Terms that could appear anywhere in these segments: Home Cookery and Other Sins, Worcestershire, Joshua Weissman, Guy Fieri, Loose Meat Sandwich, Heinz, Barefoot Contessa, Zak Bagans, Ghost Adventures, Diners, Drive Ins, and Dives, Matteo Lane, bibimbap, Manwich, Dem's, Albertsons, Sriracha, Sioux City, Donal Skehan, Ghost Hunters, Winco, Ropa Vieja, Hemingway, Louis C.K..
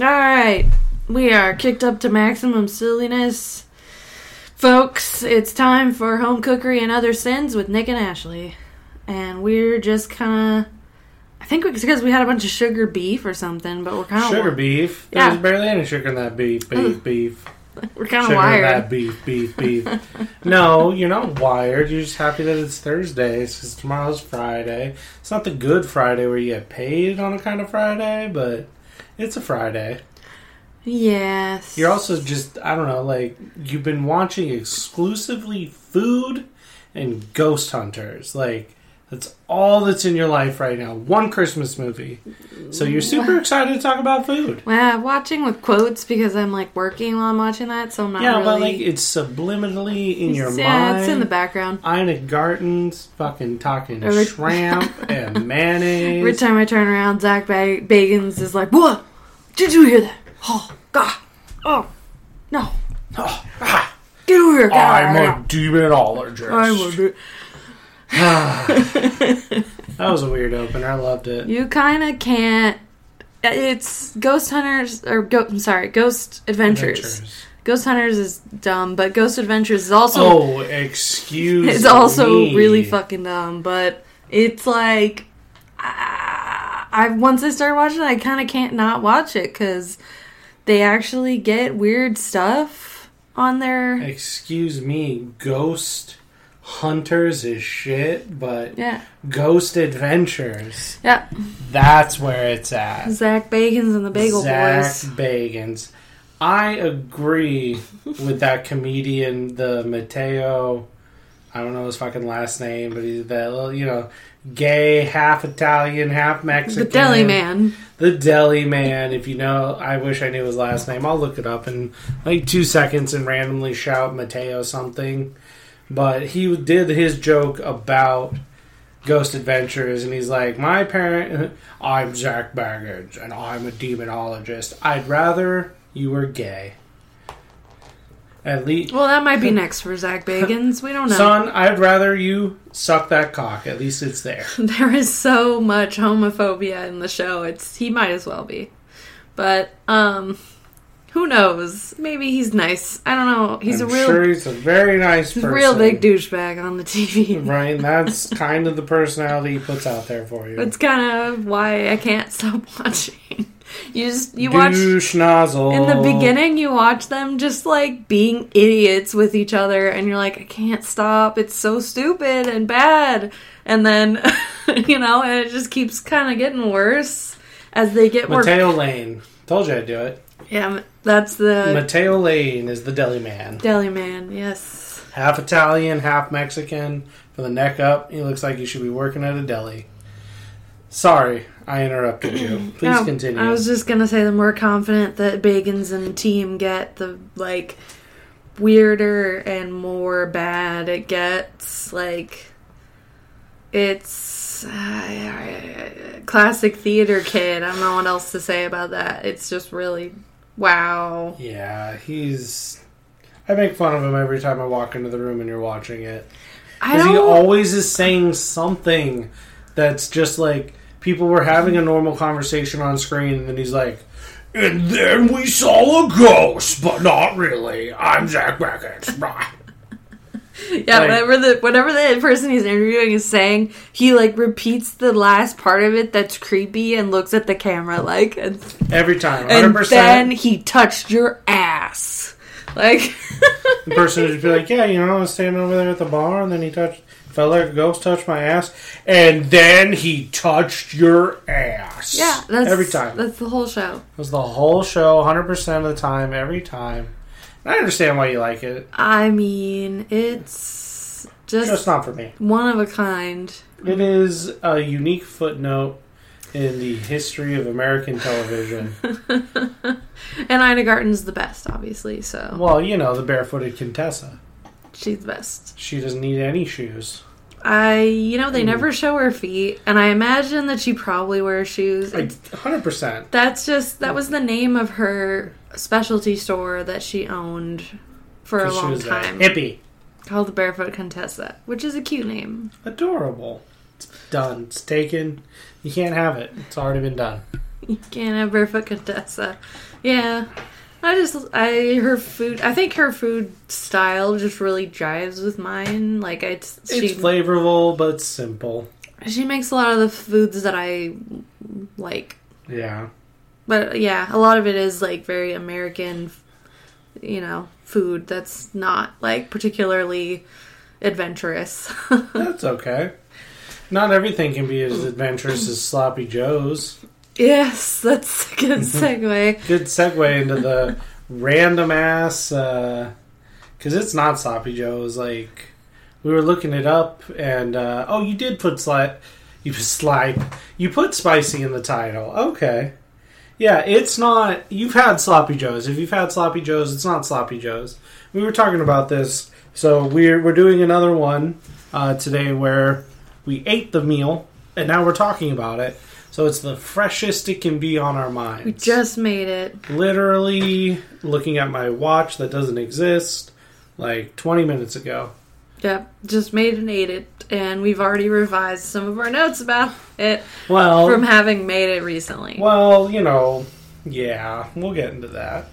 Alright, we are kicked up to maximum silliness. Folks, it's time for Home Cookery and Other Sins with Nick and Ashley. And we're just kind of... I think it's because we had a bunch of sugar beef or something, but we're kind of... Sugar beef? Yeah. There's barely any sugar in that beef. We're kind of wired. Sugar in that beef. No, you're not wired. You're just happy that it's Thursday, because tomorrow's Friday. It's not the Good Friday where you get paid on a kind of Friday, but it's a Friday. Yes. You're also just, I don't know, like, you've been watching exclusively food and Ghost Hunters. Like, that's all that's in your life right now. One Christmas movie. So you're super excited to talk about food. Well, watching with quotes because I'm, like, working while I'm watching that, so I'm not really... Yeah, but, like, it's subliminally in your mind. Yeah, it's in the background. Ina Garten's fucking talking shrimp and mayonnaise. Every time I turn around, Zak Bagans is like, "What? Did you hear that? Oh, God. Oh, no. Oh, ah. Get over here, God. I'm a demon allergist. That was a weird opener. I loved it. You kind of can't. It's Ghost Hunters, or Ghost Adventures. Ghost Hunters is dumb, but Ghost Adventures is also... Oh, excuse me. It's also really fucking dumb, but it's like... Once I started watching it, I kind of can't not watch it, because they actually get weird stuff on their... Excuse me, Ghost Hunters is shit, but yeah. Ghost Adventures. Yeah. That's where it's at. Zak Bagans and the Bagel Boys. Zak Bagans. I agree with that comedian, the Matteo, I don't know his fucking last name, but he's that little, you know, gay, half Italian, half Mexican. The Deli Man. The Deli Man. If you know, I wish I knew his last name. I'll look it up in like 2 seconds and randomly shout Matteo something. But he did his joke about Ghost Adventures, and he's like, I'm Zak Bagans, and I'm a demonologist. I'd rather you were gay. At least... Well, that might be next for Zak Bagans. We don't know. Son, I'd rather you suck that cock. At least it's there. There is so much homophobia in the show. He might as well be. But, who knows? Maybe he's nice. I don't know. He's a very nice person. He's a real big douchebag on the TV. Right? That's kind of the personality he puts out there for you. That's kind of why I can't stop watching. You watch... Douche nozzle. In the beginning, you watch them just, like, being idiots with each other, and you're like, I can't stop. It's so stupid and bad. And then, you know, and it just keeps kind of getting worse as they get worse. Matteo Lane. Told you I'd do it. Yeah, that's the... Matteo Lane is the Deli Man. Deli Man, yes. Half Italian, half Mexican. From the neck up, he looks like he should be working at a deli. Sorry, I interrupted you. Please continue. I was just going to say that we're confident that Bagans and team get the, like, weirder and more bad it gets. Like, it's... classic theater kid. I don't know what else to say about that. It's just really... Wow. Yeah, I make fun of him every time I walk into the room and you're watching it. Because he always is saying something that's just like, people were having a normal conversation on screen, and then he's like, and then we saw a ghost, but not really. I'm Zak Bagans. Yeah, like, whatever the person he's interviewing is saying, he, like, repeats the last part of it that's creepy and looks at the camera, like... And, every time, 100%. And then he touched your ass. Like... The person would be like, yeah, you know, I was standing over there at the bar, and then he felt like a ghost touched my ass, and then he touched your ass. Yeah, that's... Every time. That's the whole show. It was the whole show, 100% of the time, every time. I understand why you like it. I mean, it's just not for me. One of a kind. It is a unique footnote in the history of American television. And Ina Garten's the best, obviously, so... Well, you know, the Barefoot Contessa. She's the best. She doesn't need any shoes. They never show her feet, and I imagine that she probably wears shoes. 100%. That was the name of her specialty store that she owned for a long time. A hippie. Called the Barefoot Contessa, which is a cute name. Adorable. It's done. It's taken. You can't have it. It's already been done. You can't have Barefoot Contessa. Yeah. Her food, I think her food style just really jives with mine. Like, it's flavorful, but simple. She makes a lot of the foods that I like. Yeah. But, yeah, a lot of it is, like, very American, you know, food that's not, like, particularly adventurous. That's okay. Not everything can be as adventurous as Sloppy Joe's. Yes, that's a good segue. Good segue into the random ass, because it's not Sloppy Joe's. Like, we were looking it up, and you did put you put spicy in the title. Okay, yeah, it's not. You've had Sloppy Joe's. If you've had Sloppy Joe's, it's not Sloppy Joe's. We were talking about this, so we're doing another one today where we ate the meal, and now we're talking about it. So it's the freshest it can be on our minds. We just made it. Literally, looking at my watch that doesn't exist, like 20 minutes ago. Yep, just made and ate it, and we've already revised some of our notes about it from having made it recently. Well, you know, yeah, we'll get into that.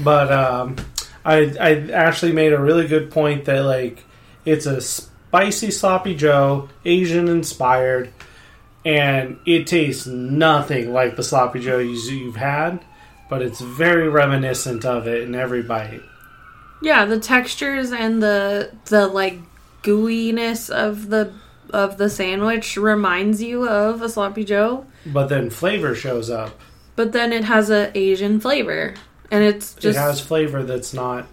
But I actually made a really good point that, like, it's a spicy Sloppy Joe, Asian-inspired, and it tastes nothing like the Sloppy Joe you've had, but it's very reminiscent of it in every bite. Yeah, the textures and the like gooiness of the sandwich reminds you of a Sloppy Joe. But then flavor shows up. But then it has an Asian flavor, and it has flavor that's not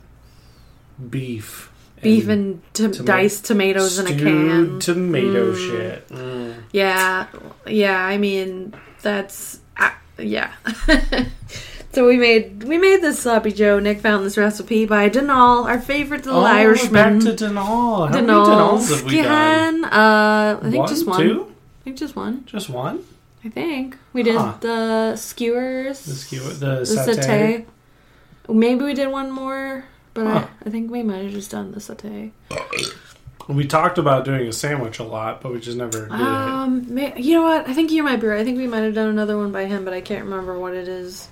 beef. Beef and diced tomatoes in a can. Stewed tomato shit. Mm. Yeah. Yeah, I mean, that's... yeah. So we made this Sloppy Joe. Nick found this recipe by Donal, our favorite little Irishman. Back to Donal. How many Donals have we done? I think just one. Two? I think just one. Just one? I think. We did the skewers. The satay. Maybe we did one more... But I think we might have just done the satay. We talked about doing a sandwich a lot, but we just never did it. You know what? I think you might be right. I think we might have done another one by him, but I can't remember what it is.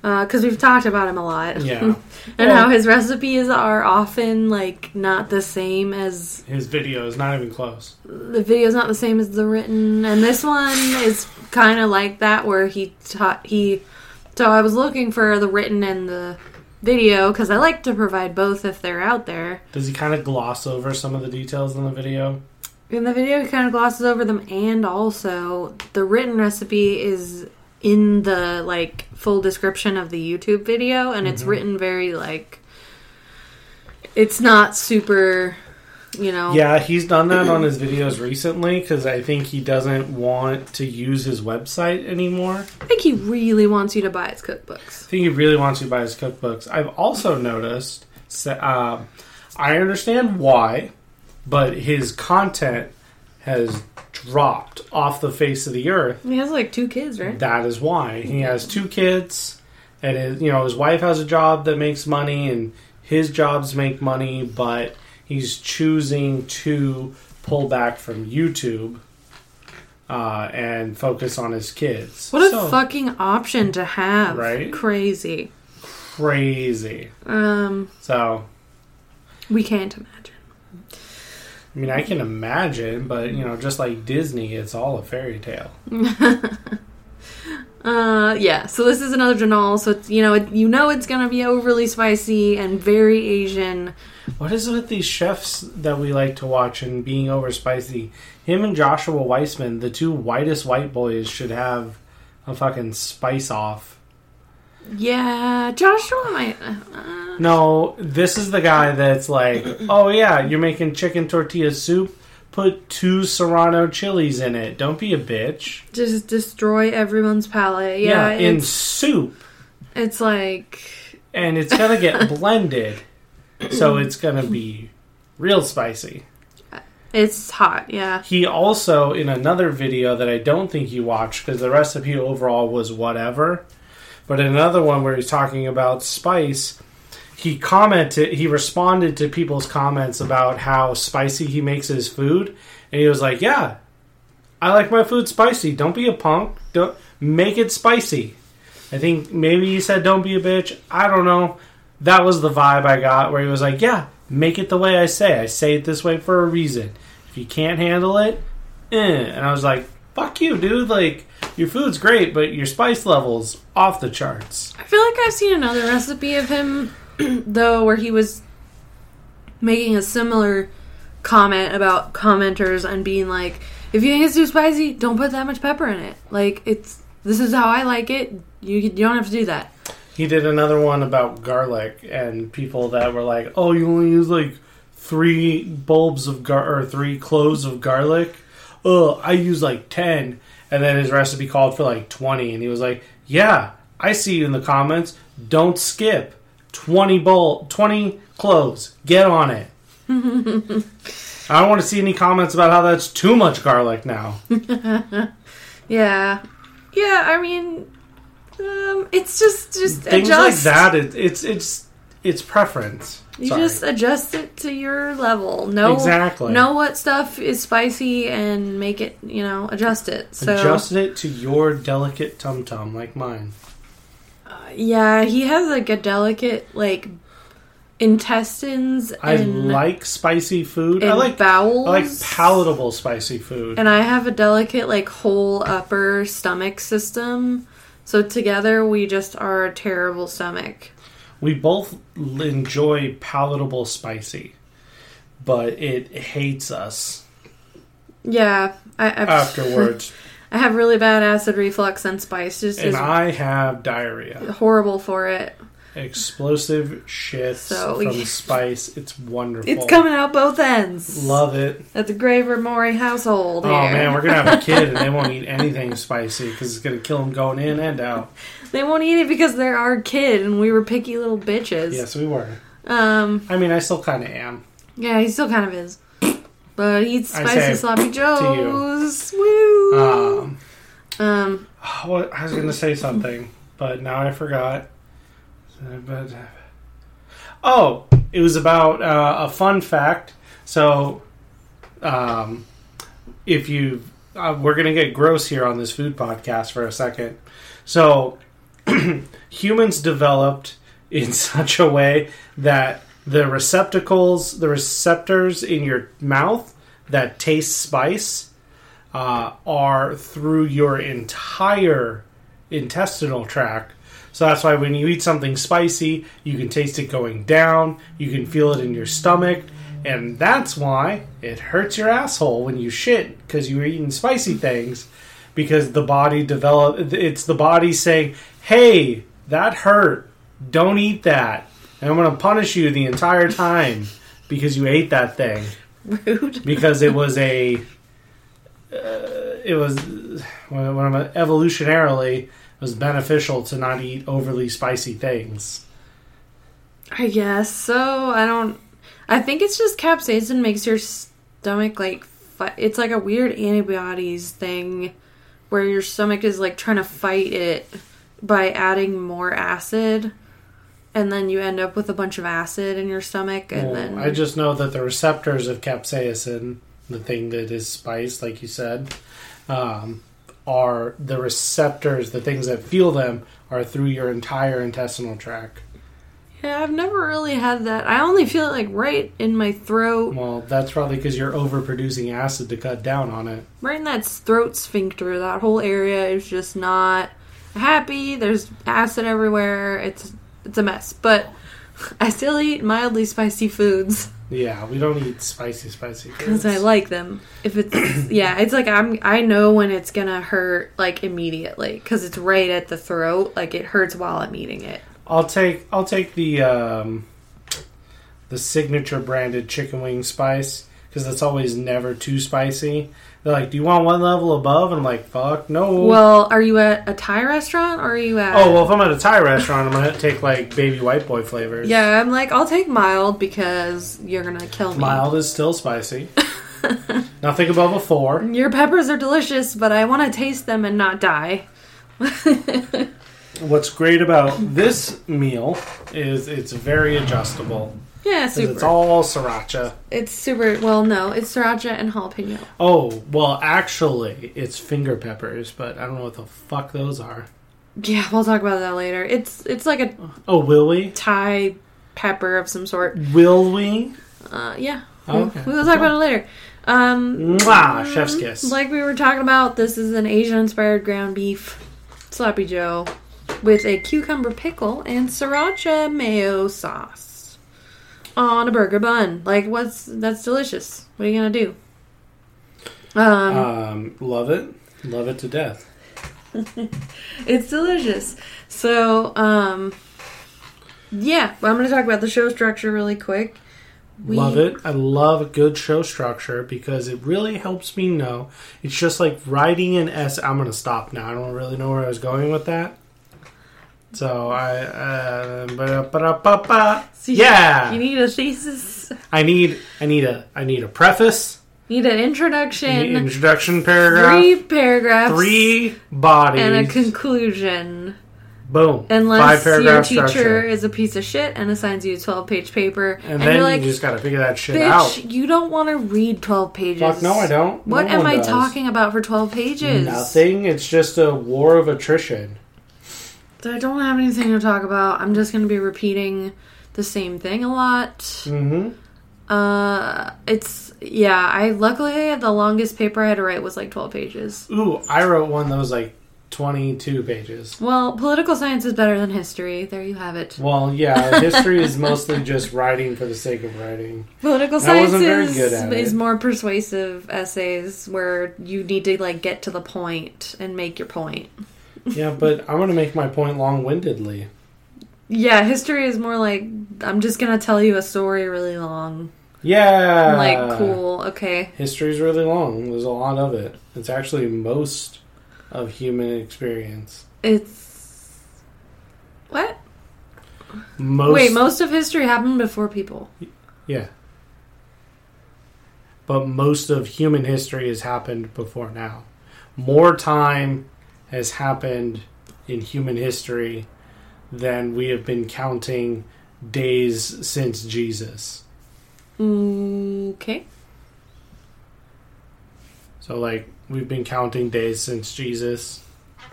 Because we've talked about him a lot. Yeah. And how his recipes are often, like, not the same as... His video is not even close. The video's not the same as the written. And this one is kind of like that, where he taught... So I was looking for the written and the... video, because I like to provide both if they're out there. Does he kind of gloss over some of the details in the video? In the video, he kind of glosses over them, and also the written recipe is in the, like, full description of the YouTube video, and it's written very, like, it's not super, you know... Yeah, he's done that on his videos recently, because I think he doesn't want to use his website anymore. I think he really wants you to buy his cookbooks. I've also noticed, I understand why, but his content has dropped off the face of the earth. He has like 2 kids, right? That is why. He has 2 kids, and his wife has a job that makes money, and his jobs make money, but... He's choosing to pull back from YouTube and focus on his kids. What a fucking option to have. Right? Crazy. So. We can't imagine. I mean, I can imagine, but, you know, just like Disney, it's all a fairy tale. Yeah, so this is another Donal. So, it's, it's going to be overly spicy and very Asian. What is it with these chefs that we like to watch and being over spicy? Him and Joshua Weissman, the 2 whitest white boys, should have a fucking spice off. Yeah, Joshua might... No, this is the guy that's like, oh yeah, you're making chicken tortilla soup? Put 2 serrano chilies in it. Don't be a bitch. Just destroy everyone's palate. Yeah, in soup. It's like... And it's gonna get blended. So it's going to be real spicy. It's hot, yeah. He also, in another video that I don't think you watched, because the recipe overall was whatever, but in another one where he's talking about spice, he responded to people's comments about how spicy he makes his food, and he was like, yeah, I like my food spicy. Don't be a punk. Don't Make it spicy. I think maybe he said, don't be a bitch. I don't know. That was the vibe I got where he was like, yeah, make it the way I say. I say it this way for a reason. If you can't handle it, And I was like, fuck you, dude. Like, your food's great, but your spice level's off the charts. I feel like I've seen another recipe of him, though, where he was making a similar comment about commenters and being like, if you think it's too spicy, don't put that much pepper in it. Like, this is how I like it. You don't have to do that. He did another one about garlic and people that were like, oh, you only use like 3 cloves of garlic? Oh, I use like 10. And then his recipe called for like 20. And he was like, yeah, I see you in the comments. Don't skip. 20 cloves. Get on it. I don't want to see any comments about how that's too much garlic now. Yeah. Yeah, I mean, it's just things adjust. Like that. It's preference. You just adjust it to your level. Know exactly. Know what stuff is spicy and make it. Adjust it. So. Adjust it to your delicate tum tum, like mine. Yeah, he has like a delicate like intestines. I like spicy food. I like bowels. I like palatable spicy food. And I have a delicate like whole upper stomach system. So together, we just are a terrible stomach. We both enjoy palatable spicy, but it hates us. Yeah. Afterwards. I have really bad acid reflux and spice. And I have diarrhea. Horrible for it. Explosive shits from spice. It's wonderful. It's coming out both ends. Love it. At the Graver Maury household. Oh, here. Man, we're going to have a kid and they won't eat anything spicy because it's going to kill them going in and out. They won't eat it because they're our kid and we were picky little bitches. Yes, we were. I mean, I still kind of am. Yeah, he still kind of is. But he eats spicy sloppy joes. Woo! I was going to say something, but now I forgot. Oh, it was about a fun fact. So, if you... we're going to get gross here on this food podcast for a second. So, humans developed in such a way that the receptors in your mouth that taste spice are through your entire intestinal tract. So that's why when you eat something spicy, you can taste it going down, you can feel it in your stomach, and that's why it hurts your asshole when you shit because you were eating spicy things, because the body it's the body saying, hey, that hurt, don't eat that, and I'm going to punish you the entire time because you ate that thing. Rude. Because it was evolutionarily... It was beneficial to not eat overly spicy things. I guess so. I think it's just capsaicin makes your stomach like... It's like a weird antibiotics thing where your stomach is like trying to fight it by adding more acid. And then you end up with a bunch of acid in your stomach. And then I just know that the receptors of capsaicin, the thing that is spiced, like you said... are the receptors, the things that feel them, are through your entire intestinal tract. Yeah, I've never really had that. I only feel it, like, right in my throat. Well, that's probably because you're overproducing acid to cut down on it. Right in that throat sphincter, that whole area is just not happy. There's acid everywhere. It's a mess. But I still eat mildly spicy foods. Yeah, we don't eat spicy foods. Because I like them. If it's... yeah, it's like I know when it's going to hurt, like, immediately. Because it's right at the throat. Like, it hurts while I'm eating it. I'll take the signature branded chicken wing spice. Because that's always never too spicy. They're like, do you want one level above? And I'm like, fuck, no. Well, are you at a Thai restaurant or are you at... Oh, well, if I'm at a Thai restaurant, I'm going to take, like, baby white boy flavors. Yeah, I'm like, I'll take mild because you're going to kill me. Mild is still spicy. Nothing above a 4. Your peppers are delicious, but I want to taste them and not die. What's great about this meal is it's very adjustable. Yeah, super. It's all sriracha. It's super... Well, no. It's sriracha and jalapeno. Oh, well, actually, it's finger peppers, but I don't know what the fuck those are. Yeah, we'll talk about that later. It's like a... Oh, will we? Thai pepper of some sort. Will we? Yeah. Oh, okay. We'll talk about it later. Mwah, chef's kiss. Like we were talking about, this is an Asian-inspired ground beef sloppy joe with a cucumber pickle and sriracha mayo sauce on a burger bun. Like, that's delicious. What are you gonna do? Love it. Love it to death. It's delicious. So, yeah, I'm going to talk about the show structure really quick. Love it. I love a good show structure because it really helps me know. It's just like writing an essay. I'm going to stop now. I don't really know where I was going with that. So I... So yeah! You need a thesis. I need a preface. Need an introduction. Need an introduction paragraph. 3 paragraphs. 3 bodies. And a conclusion. Boom. Unless your teacher is a piece of shit and assigns you a 12-page paper. And then you're like, you just got to figure that shit out. Bitch, you don't want to read 12 pages. Fuck, no, I don't. What am I talking about for 12 pages? Nothing. It's just a war of attrition. I don't have anything to talk about. I'm just going to be repeating the same thing a lot. Mm-hmm. Luckily the longest paper I had to write was like 12 pages. Ooh, I wrote one that was like 22 pages. Well, political science is better than history. There you have it. Well, yeah, history is mostly just writing for the sake of writing. Political science is more persuasive essays where you need to like get to the point and make your point. Yeah, but I want to make my point long-windedly. Yeah, history is more like, I'm just going to tell you a story really long. Yeah. Like, cool, okay. History's really long. There's a lot of it. It's actually most of human experience. It's... What? Most of history happened before people. Yeah. But most of human history has happened before now. More time has happened in human history than we have been counting days since Jesus. Okay. So, like, we've been counting days since Jesus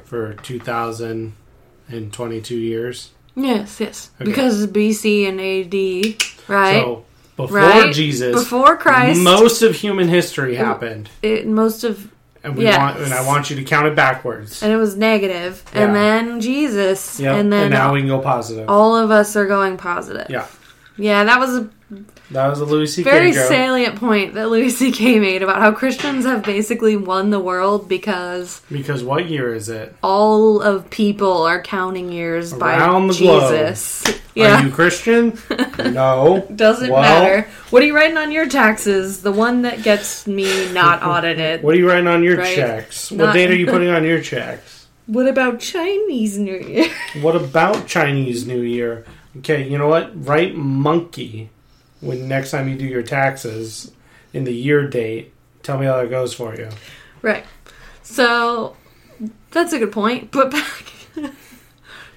for 2,022 years. Yes. Okay. Because BC and AD, right? So, before Jesus, before Christ, most of human history happened. And I want you to count it backwards. And it was negative. Yeah. And then Jesus. Yep. And now we can go positive. All of us are going positive. Yeah. Yeah, that was a Louis C.K. very salient point that Louis C.K. made about how Christians have basically won the world because what year is it? All of people are counting years around by the Jesus. Globe. Yeah. Are you Christian? No. Doesn't matter. What are you writing on your taxes? The one that gets me not audited. What are you writing on your checks? What date are you putting on your checks? What about Chinese New Year? What about Chinese New Year? Okay, you know what? Write monkey when next time you do your taxes in the year date. Tell me how that goes for you. Right. So, that's a good point. But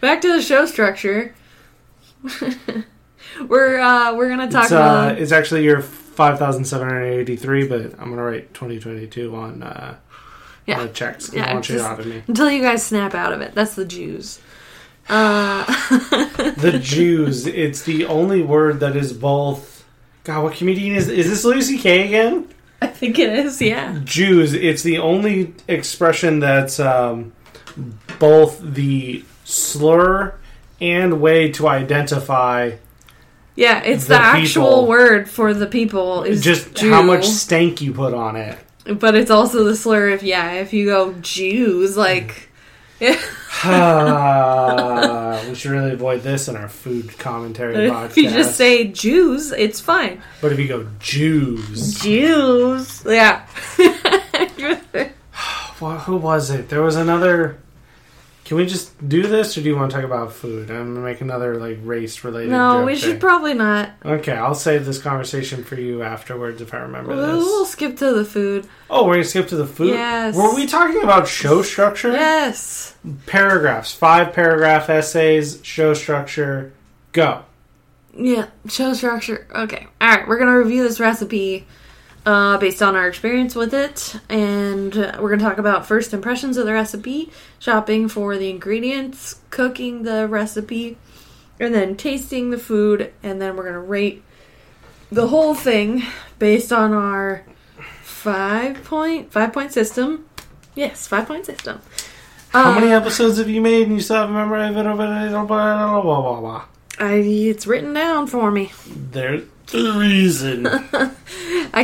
back to the show structure. We're going to talk about... It's actually year 5,783, but I'm going to write 2022 on the checks. Yeah, I want you to audit me. Until you guys snap out of it. That's the Jews. The Jews. It's the only word that is both... God, what comedian is... Is this Louis C.K. again? I think it is, yeah. Jews. It's the only expression that's both the slur and way to identify... Yeah, it's the actual word for the people is just Jew. How much stank you put on it. But it's also the slur if you go Jews, like... Yeah. We should really avoid this in our food commentary podcast. If you just say Jews, it's fine. But if you go Jews, yeah. Well, who was it? There was another. Can we just do this, or do you want to talk about food? I'm gonna make another like race related. No, we should probably not. Okay, I'll save this conversation for you afterwards if I remember this. We'll skip to the food. Oh, we're going to skip to the food? Yes. Were we talking about show structure? Yes. Paragraphs. 5-paragraph essays, show structure, go. Yeah, show structure. Okay. All right, we're going to review this recipe based on our experience with it. And we're going to talk about first impressions of the recipe, shopping for the ingredients, cooking the recipe, and then tasting the food. And then we're going to rate the whole thing based on our 5-point system. Yes, 5-point system. How many episodes have you made and you still haven't remembered? It's written down for me. There's a reason. I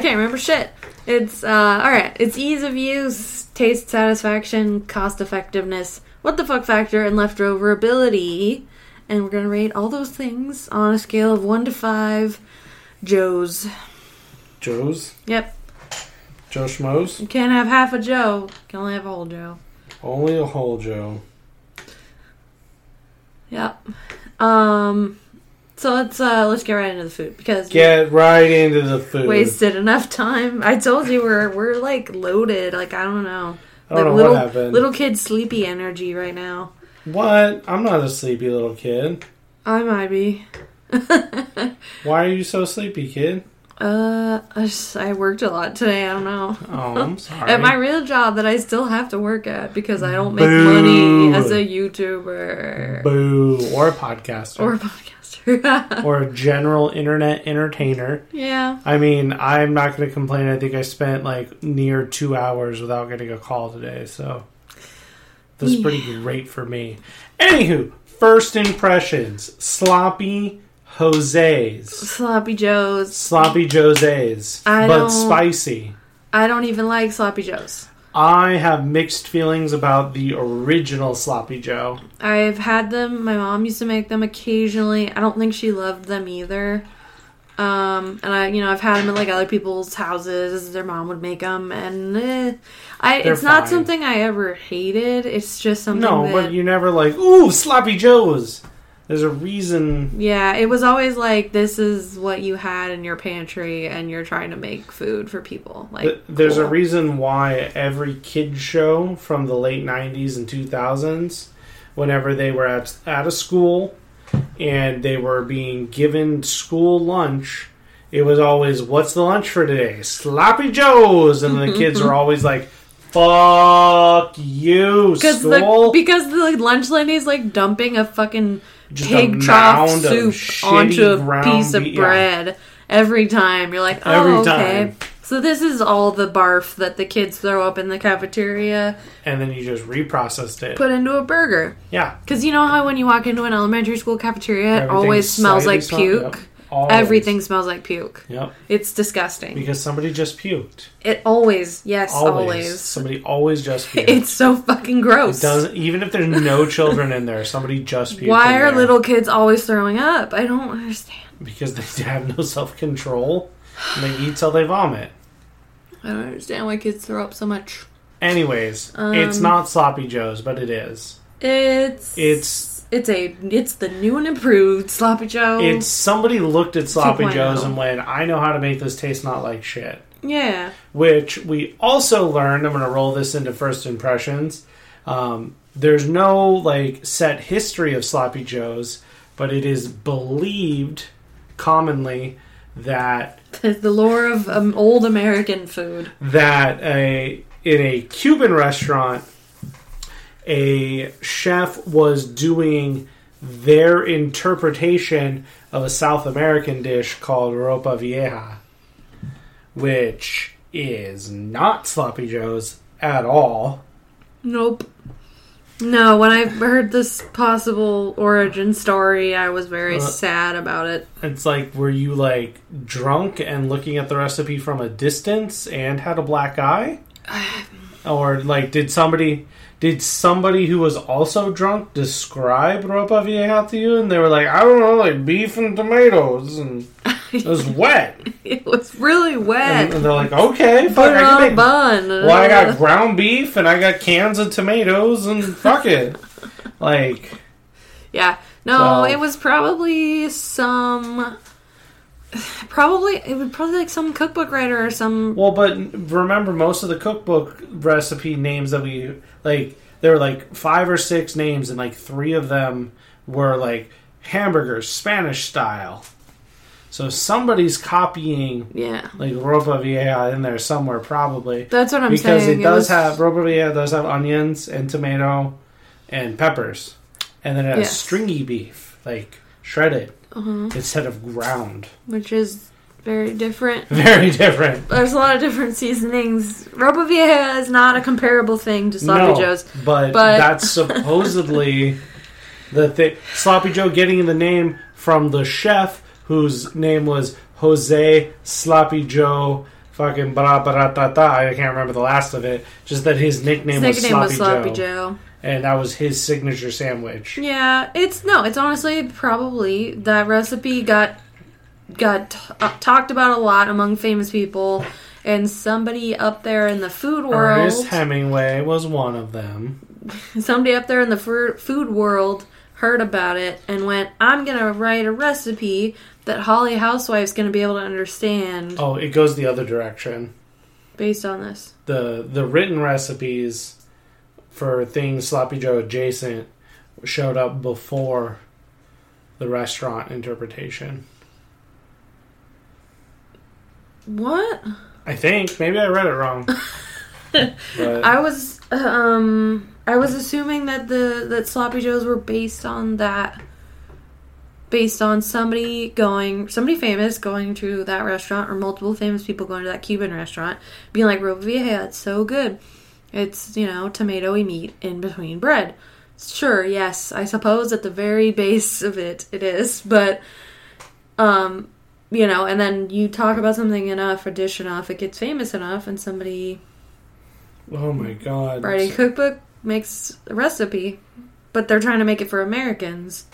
can't remember shit. It's, alright. It's ease of use, taste satisfaction, cost effectiveness, what the fuck factor, and leftover ability. And we're gonna rate all those things on a scale of 1 to 5 Joes. Joes? Yep. Joe Schmoes? You can't have half a Joe. You can only have a whole Joe. Only a whole Joe. Yep. So let's get right into the food because wasted enough time. I told you we're like loaded. Like I don't know what happened. Little kid sleepy energy right now. What? I'm not a sleepy little kid. I might be. Why are you so sleepy, kid? I worked a lot today. I don't know. Oh, I'm sorry. At my real job that I still have to work at because I don't make money as a YouTuber. Boo. Or a podcaster. Or a general internet entertainer. Yeah. I mean, I'm not going to complain. I think I spent like near 2 hours without getting a call today. So this is pretty great for me. Anywho, first impressions. Sloppy Jose's. Sloppy Joe's. Sloppy Jose's. But spicy. I don't even like Sloppy Joe's. I have mixed feelings about the original Sloppy Joe. I've had them. My mom used to make them occasionally. I don't think she loved them either. I've had them at like other people's houses. Their mom would make them, and it's fine. Not something I ever hated. It's just something. No, but you never like ooh Sloppy Joe's. There's a reason. Yeah, it was always like, this is what you had in your pantry and you're trying to make food for people. Like, there's a reason why every kid show from the late 90s and 2000s, whenever they were at a school and they were being given school lunch, it was always, what's the lunch for today? Sloppy Joe's. And the kids were always like, fuck you, school. Because the lunch lady's like dumping a fucking... just pig trough soup onto a piece of bread every time. You're like, oh, okay. So this is all the barf that the kids throw up in the cafeteria. And then you just reprocessed it. Put into a burger. Yeah. Because you know how when you walk into an elementary school cafeteria, it always smells like puke? Yep. Everything smells like puke. Yep. It's disgusting. Because somebody just puked. It always. Yes, always. Somebody always just puked. It's so fucking gross. It doesn't, even if there's no children in there, somebody just puked. Why are little kids always throwing up? I don't understand. Because they have no self-control. And they eat till they vomit. I don't understand why kids throw up so much. Anyways, it's not Sloppy Joe's, but it is. It's the new and improved Sloppy Joe. It's somebody looked at Sloppy Joe's and went, I know how to make this taste not like shit. Yeah. Which we also learned, I'm going to roll this into first impressions, there's no like set history of Sloppy Joe's, but it is believed commonly that... the lore of old American food. That in a Cuban restaurant... a chef was doing their interpretation of a South American dish called Ropa Vieja, which is not Sloppy Joe's at all. Nope. No, when I heard this possible origin story, I was very sad about it. It's like, were you like drunk and looking at the recipe from a distance and had a black eye? Or like, did somebody who was also drunk describe Ropa Vieja to you? And they were like, I don't know, like beef and tomatoes. And it was wet. It was really wet. And they're like, okay, fuck, I can make bun. Well, I got ground beef and I got cans of tomatoes and fuck it. Like. Yeah. No, so. It was probably some... Probably like some cookbook writer or some... Well, but remember, most of the cookbook recipe names that we... like, there were like 5 or 6 names, and like 3 of them were like hamburgers, Spanish style. So somebody's copying, like Ropa Vieja in there somewhere, probably. That's what I'm saying. Because Ropa Vieja does have onions and tomato and peppers, and then it has stringy beef, like shredded instead of ground, which is very different. Very different. There's a lot of different seasonings. Ropa Vieja is not a comparable thing to Sloppy Joe's, but that's supposedly the thing. Sloppy Joe getting the name from the chef, whose name was Jose Sloppy Joe fucking Barabaratata. I can't remember the last of it. Just that his nickname was Sloppy Joe. And that was his signature sandwich. Yeah, it's honestly probably that recipe got talked about a lot among famous people. And somebody up there in the food world... Ernest Hemingway was one of them. Somebody up there in the food world heard about it and went, I'm going to write a recipe that Holly Housewife's going to be able to understand. Oh, it goes the other direction. Based on this. The written recipes for things Sloppy Joe adjacent showed up before the restaurant interpretation. What? I think. Maybe I read it wrong. I was assuming that that Sloppy Joes were based on somebody famous going to that restaurant, or multiple famous people going to that Cuban restaurant, being like, Ropa Vieja, it's so good. It's, tomato-y meat in between bread. Sure, yes, I suppose at the very base of it is, but, and then you talk about something enough, a dish enough, it gets famous enough, and somebody... Oh my god. Writing cookbook makes a recipe, but they're trying to make it for Americans.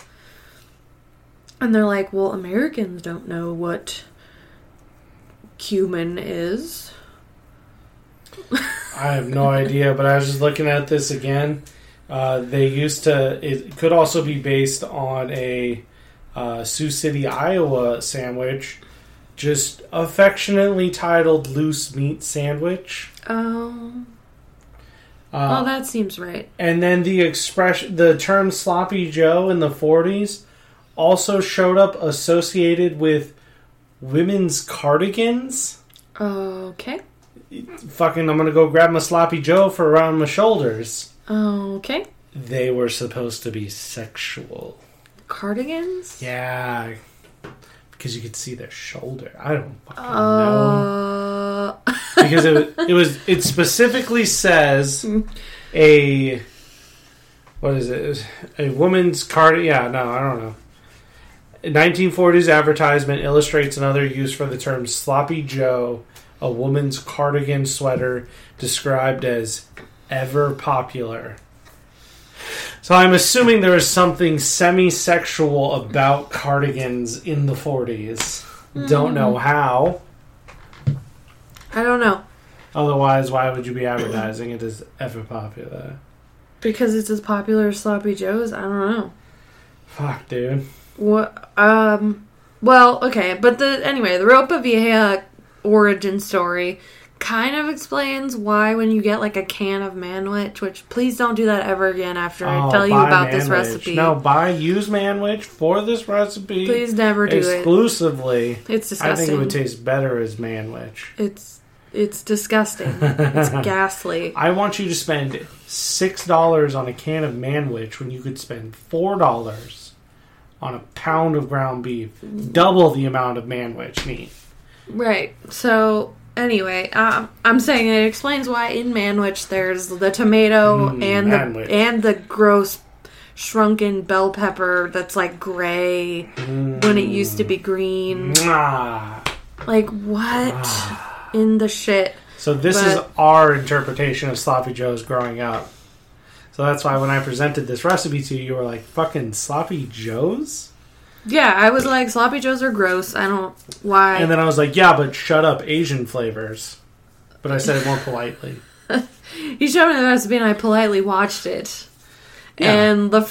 And they're like, well, Americans don't know what cumin is. I have no idea, but I was just looking at this again. It could also be based on a Sioux City, Iowa sandwich, just affectionately titled Loose Meat Sandwich. Oh. That seems right. And then the term Sloppy Joe in the 40s also showed up associated with women's cardigans. Okay. Fucking, I'm going to go grab my Sloppy Joe for around my shoulders. Okay. They were supposed to be sexual. Cardigans? Yeah. Because you could see their shoulder. I don't fucking know. Because it specifically says a woman's cardigan. Yeah, no, I don't know. 1940s advertisement illustrates another use for the term Sloppy Joe, a woman's cardigan sweater described as ever popular. So I'm assuming there was something semi-sexual about cardigans in the 40s. Don't know how. I don't know. Otherwise, why would you be advertising it as ever popular? Because it's as popular as Sloppy Joe's? I don't know. Fuck, dude. What? Well, okay. But the Ropa Vieja origin story kind of explains why when you get like a can of Manwich, which please don't do that ever again after I tell you about Manwich. This recipe. No, use Manwich for this recipe. Please never do exclusively. It. Exclusively. It's disgusting. I think it would taste better as Manwich. It's disgusting. It's ghastly. I want you to spend $6 on a can of Manwich when you could spend $4 on a pound of ground beef. Double the amount of Manwich meat. Right. So... Anyway, I'm saying it explains why in Manwich there's the tomato and the gross shrunken bell pepper that's like gray when it used to be green. Like what in the shit? So this is our interpretation of Sloppy Joe's growing up. So that's why when I presented this recipe to you, you were like, fucking Sloppy Joe's? Yeah, I was like, Sloppy Joes are gross. I don't... Why? And then I was like, yeah, but shut up, Asian flavors. But I said it more politely. He showed me the recipe and I politely watched it. Yeah. And one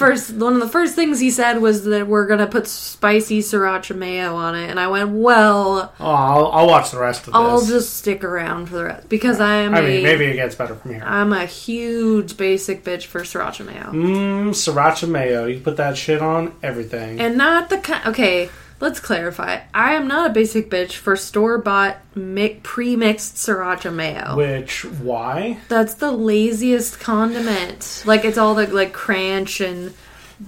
of the first things he said was that we're going to put spicy sriracha mayo on it. And I went, well... Oh, I'll watch the rest of this. I'll just stick around for the rest. Because maybe it gets better from here. I'm a huge basic bitch for sriracha mayo. Sriracha mayo. You put that shit on everything. And not the kind... Okay, Let's clarify. I am not a basic bitch for store-bought pre-mixed sriracha mayo. Which, why? That's the laziest condiment. Like, it's all the, like, Crunch and...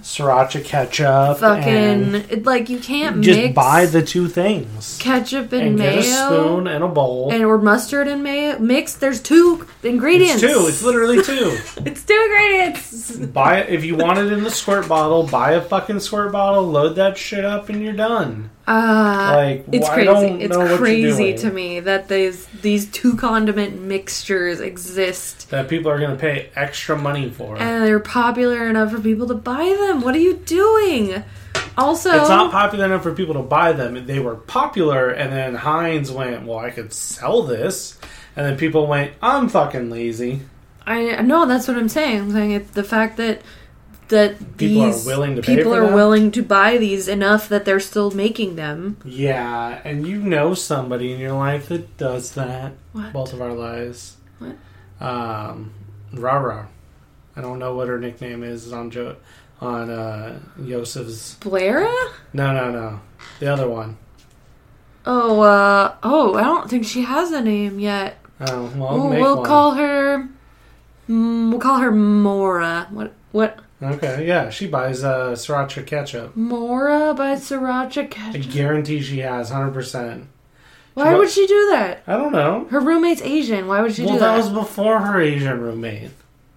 Sriracha ketchup. Fucking, like, you can't just mix. Just buy the two things. Ketchup and mayo. And get a spoon and a bowl. And or mustard and mayo. Mixed, there's two ingredients. It's two. It's literally two. It's two ingredients. Buy it. If you want it in the squirt bottle, buy a fucking squirt bottle, load that shit up, and you're done. Like, it's crazy. It's crazy to me that these two condiment mixtures exist. That people are going to pay extra money for. And they're popular enough for people to buy them. What are you doing? Also... It's not popular enough for people to buy them. They were popular, and then Heinz went, well, I could sell this. And then people went, I'm fucking lazy. I know, that's what I'm saying. I'm saying it's the fact that... People are willing to buy these enough that they're still making them. Yeah, and you know somebody in your life that does that. What? Both of our lives. What? Rara. I don't know what her nickname is on Yosef's. Blara? No. The other one. Oh, I don't think she has a name yet. Oh, well, we'll call her Mora. What? Okay, yeah. She buys sriracha ketchup. Mora buys sriracha ketchup? I guarantee she has, 100%. Why would she do that? I don't know. Her roommate's Asian. Why would she do that? Well, that was before her Asian roommate.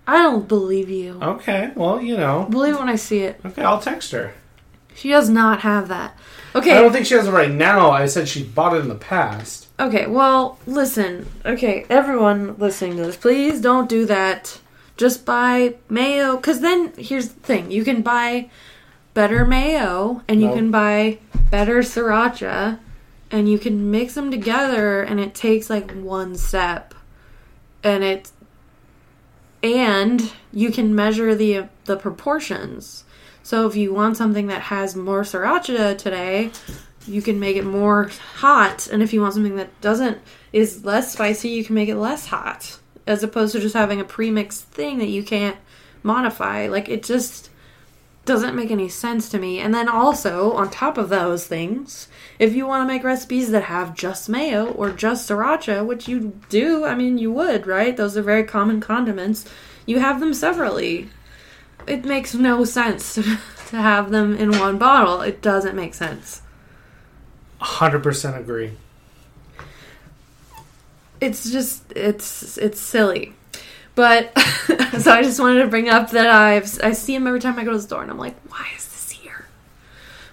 I don't believe you. Okay, well, you know. Believe it when I see it. Okay, I'll text her. She does not have that. Okay. I don't think she has it right now. I said she bought it in the past. Okay, well, listen. Okay, everyone listening to this, please don't do that. Just buy mayo, because then, here's the thing, you can buy better mayo, and you can buy better sriracha, and you can mix them together, and it takes, like, one step, and you can measure the proportions. So if you want something that has more sriracha today, you can make it more hot, and if you want something that is less spicy, you can make it less hot. As opposed to just having a pre-mixed thing that you can't modify. Like, it just doesn't make any sense to me. And then also, on top of those things, if you want to make recipes that have just mayo or just sriracha, which you do, I mean, you would, right? Those are very common condiments. You have them separately. It makes no sense to have them in one bottle. It doesn't make sense. 100% agree. It's just, it's silly. But, so I just wanted to bring up that I see him every time I go to the store, and I'm like, why is this here?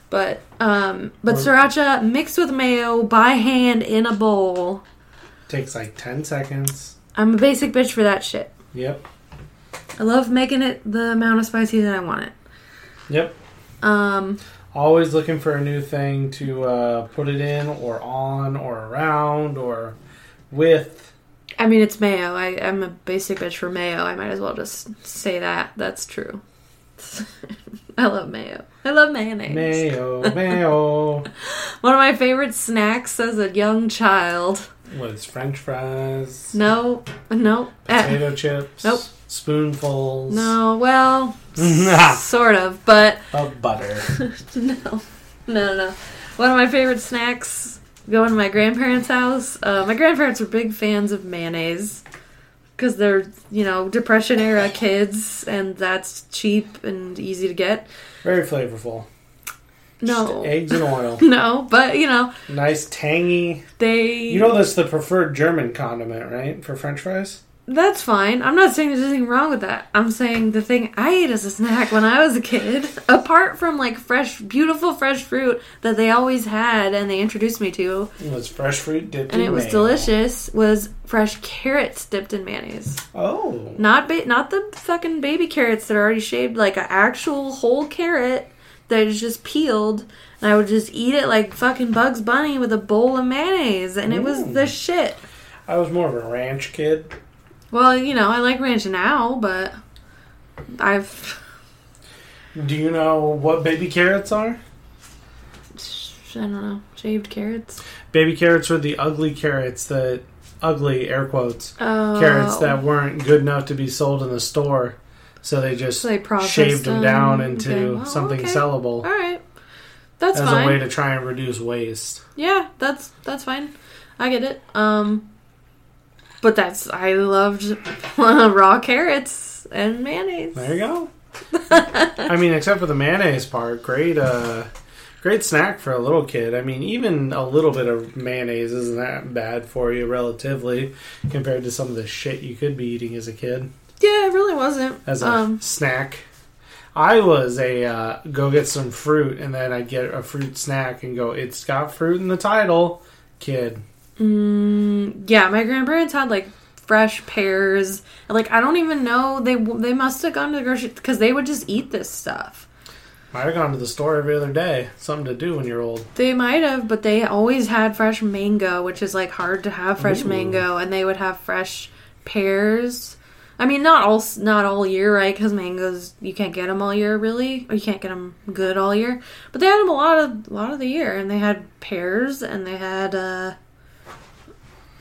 But sriracha mixed with mayo by hand in a bowl. Takes like 10 seconds. I'm a basic bitch for that shit. Yep. I love making it the amount of spicy that I want it. Yep. Always looking for a new thing to put it in, or on, or around, or... with. I mean, it's mayo. I'm a basic bitch for mayo. I might as well just say that. That's true. I love mayo. I love mayonnaise. Mayo. One of my favorite snacks as a young child was French fries. No. Potato chips. Nope. Spoonfuls. No, well, sort of, but... Of butter. No. One of my favorite snacks... Going to my grandparents' house. My grandparents were big fans of mayonnaise because they're, you know, Depression-era kids, and that's cheap and easy to get. Very flavorful. No. Just eggs and oil. No, but, you know. Nice, tangy. You know that's the preferred German condiment, right, for French fries? That's fine. I'm not saying there's anything wrong with that. I'm saying the thing I ate as a snack when I was a kid, apart from like beautiful fresh fruit that they always had and they introduced me to. It was fresh fruit dipped in mayonnaise. And it was delicious, was fresh carrots dipped in mayonnaise. Oh. Not the fucking baby carrots that are already shaved, like an actual whole carrot that is just peeled, and I would just eat it like fucking Bugs Bunny with a bowl of mayonnaise, and it was the shit. I was more of a ranch kid. Well, you know, I like ranch now, but Do you know what baby carrots are? I don't know. Shaved carrots? Baby carrots were the ugly carrots that... Ugly, air quotes. Oh. Carrots that weren't good enough to be sold in the store. So they just shaved them down into something sellable. All right. That's as fine. A way to try and reduce waste. Yeah, that's fine. I get it. But I loved raw carrots and mayonnaise. There you go. I mean, except for the mayonnaise part, great snack for a little kid. I mean, even a little bit of mayonnaise isn't that bad for you, relatively, compared to some of the shit you could be eating as a kid. Yeah, it really wasn't. As a snack. I was a go get some fruit, and then I'd get a fruit snack and go, it's got fruit in the title, kid. Yeah, my grandparents had, like, fresh pears. Like, I don't even know. They must have gone to the grocery, because they would just eat this stuff. Might have gone to the store every other day. Something to do when you're old. They might have, but they always had fresh mango, which is, like, hard to have fresh mango. And they would have fresh pears. I mean, not all year, right? Because mangoes, you can't get them all year, really. Or you can't get them good all year. But they had them a lot of the year. And they had pears, and they had...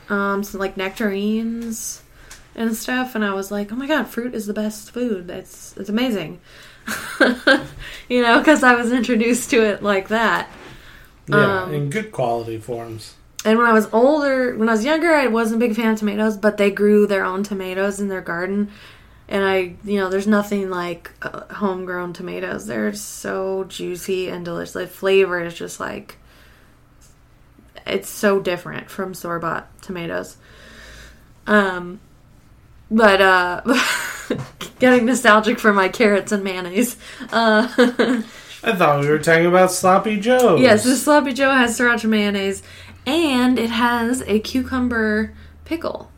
some, like, nectarines and stuff, and I was like, oh my god, fruit is the best food. It's amazing. You know, because I was introduced to it like that. Yeah, in good quality forms. And when I was younger, I wasn't a big fan of tomatoes, but they grew their own tomatoes in their garden, and there's nothing like homegrown tomatoes. They're so juicy and delicious. The flavor is just like, it's so different from store-bought tomatoes. Getting nostalgic for my carrots and mayonnaise. I thought we were talking about Sloppy Joe's. Yes, the Sloppy Joe has sriracha mayonnaise, and it has a cucumber pickle,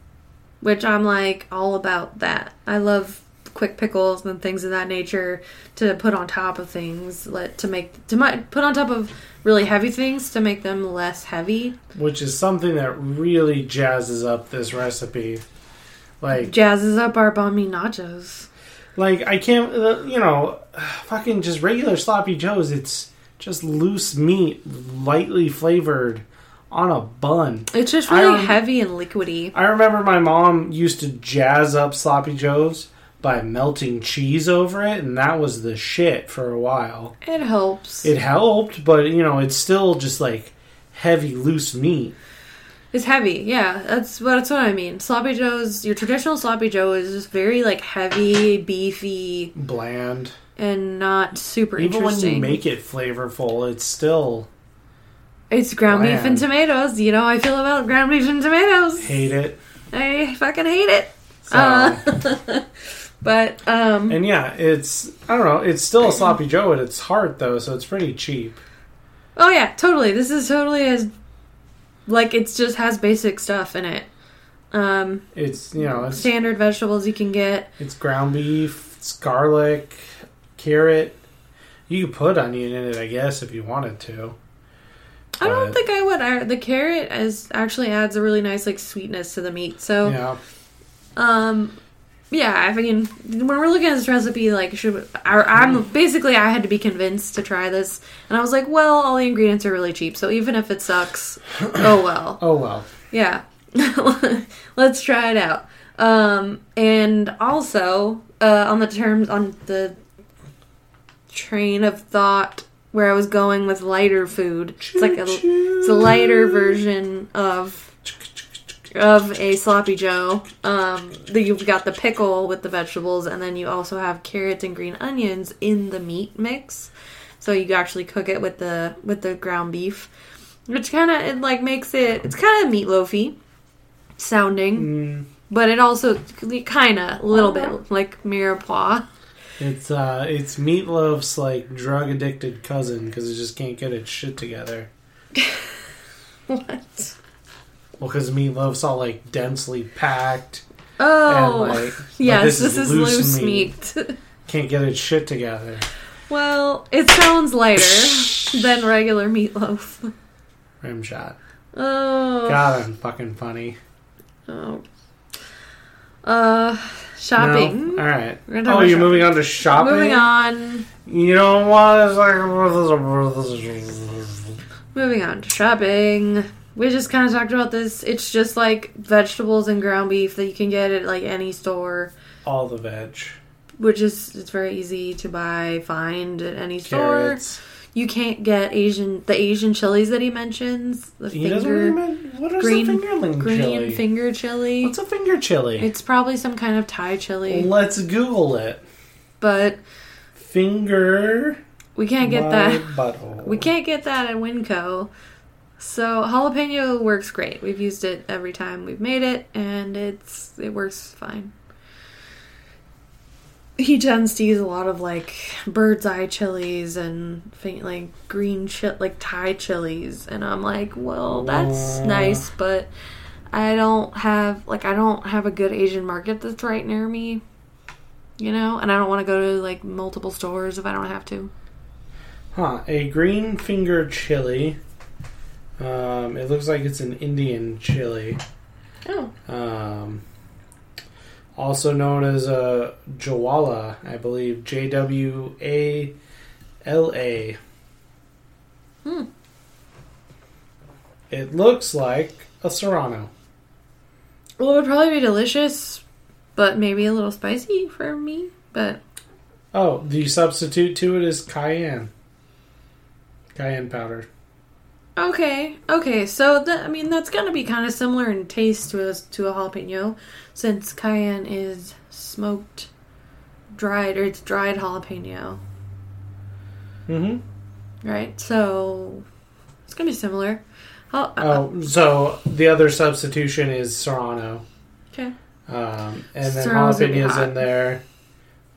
which I'm, like, all about that. I love quick pickles and things of that nature to put on top of things, put on top of really heavy things to make them less heavy, which is something that really jazzes up this recipe. Like, jazzes up our balmy nachos. Like, I can't, fucking just regular Sloppy Joes. It's just loose meat, lightly flavored on a bun. It's just really heavy and liquidy. I remember my mom used to jazz up Sloppy Joes by melting cheese over it, and that was the shit for a while. It helped, but, it's still just, like, heavy, loose meat. It's heavy, yeah. That's what I mean. Sloppy Joe's, your traditional Sloppy Joe is just very, like, heavy, beefy. Bland. And not super interesting. Even when you make it flavorful, it's still... It's ground beef and tomatoes. You know I feel about ground beef and tomatoes. Hate it. I fucking hate it. So... But, and yeah, it's still a Sloppy Joe at its heart, though, so it's pretty cheap. Oh, yeah, totally. This is totally it just has basic stuff in it. It's, it's standard vegetables you can get. It's ground beef, it's garlic, carrot. You could put onion in it, I guess, if you wanted to. But I don't think I would. The carrot actually adds a really nice, like, sweetness to the meat, so... Yeah. Yeah, I mean, when we're looking at this recipe, like, I had to be convinced to try this, and I was like, well, all the ingredients are really cheap, so even if it sucks, oh well. Oh well. Yeah. Let's try it out. And also, on the train of thought where I was going with lighter food, it's a lighter version of a Sloppy Joe. You've got the pickle with the vegetables, and then you also have carrots and green onions in the meat mix. So you actually cook it with the ground beef, which kind of it's kind of meatloafy sounding, but it also kind of a little bit like mirepoix. It's meatloaf's like drug addicted cousin because it just can't get its shit together. What? Well, because meatloaf's all, like, densely packed. Oh, and, this is loose meat. Can't get its shit together. Well, it sounds lighter than regular meatloaf. Rim shot. Oh. God, I'm fucking funny. Oh. Shopping. No? All right. Oh, you're moving on to shopping? Moving on. You know what? Moving on to shopping. We just kind of talked about this. It's just, like, vegetables and ground beef that you can get at, like, any store. All the veg. Which is, it's very easy to buy, find at any store. You can't get the Asian chilies that he mentions. What is a green finger chili? What's a finger chili? It's probably some kind of Thai chili. Let's Google it. But we can't get that. Butthole. We can't get that at Winco. So jalapeno works great. We've used it every time we've made it, and it works fine. He tends to use a lot of bird's eye chilies and green shit, Thai chilies, and I'm like, well, that's nice, but I don't have a good Asian market that's right near me, and I don't want to go to multiple stores if I don't have to. A green finger chili. It looks like it's an Indian chili. Oh. Also known as a Jawala, I believe. Jwala. It looks like a Serrano. Well, it would probably be delicious, but maybe a little spicy for me, but... Oh, the substitute to it is cayenne. Cayenne powder. Okay, so that's going to be kind of similar in taste to a jalapeno, since cayenne is dried jalapeno. Mm-hmm. Right, so it's going to be similar. So the other substitution is serrano. Okay. And then jalapenos in there,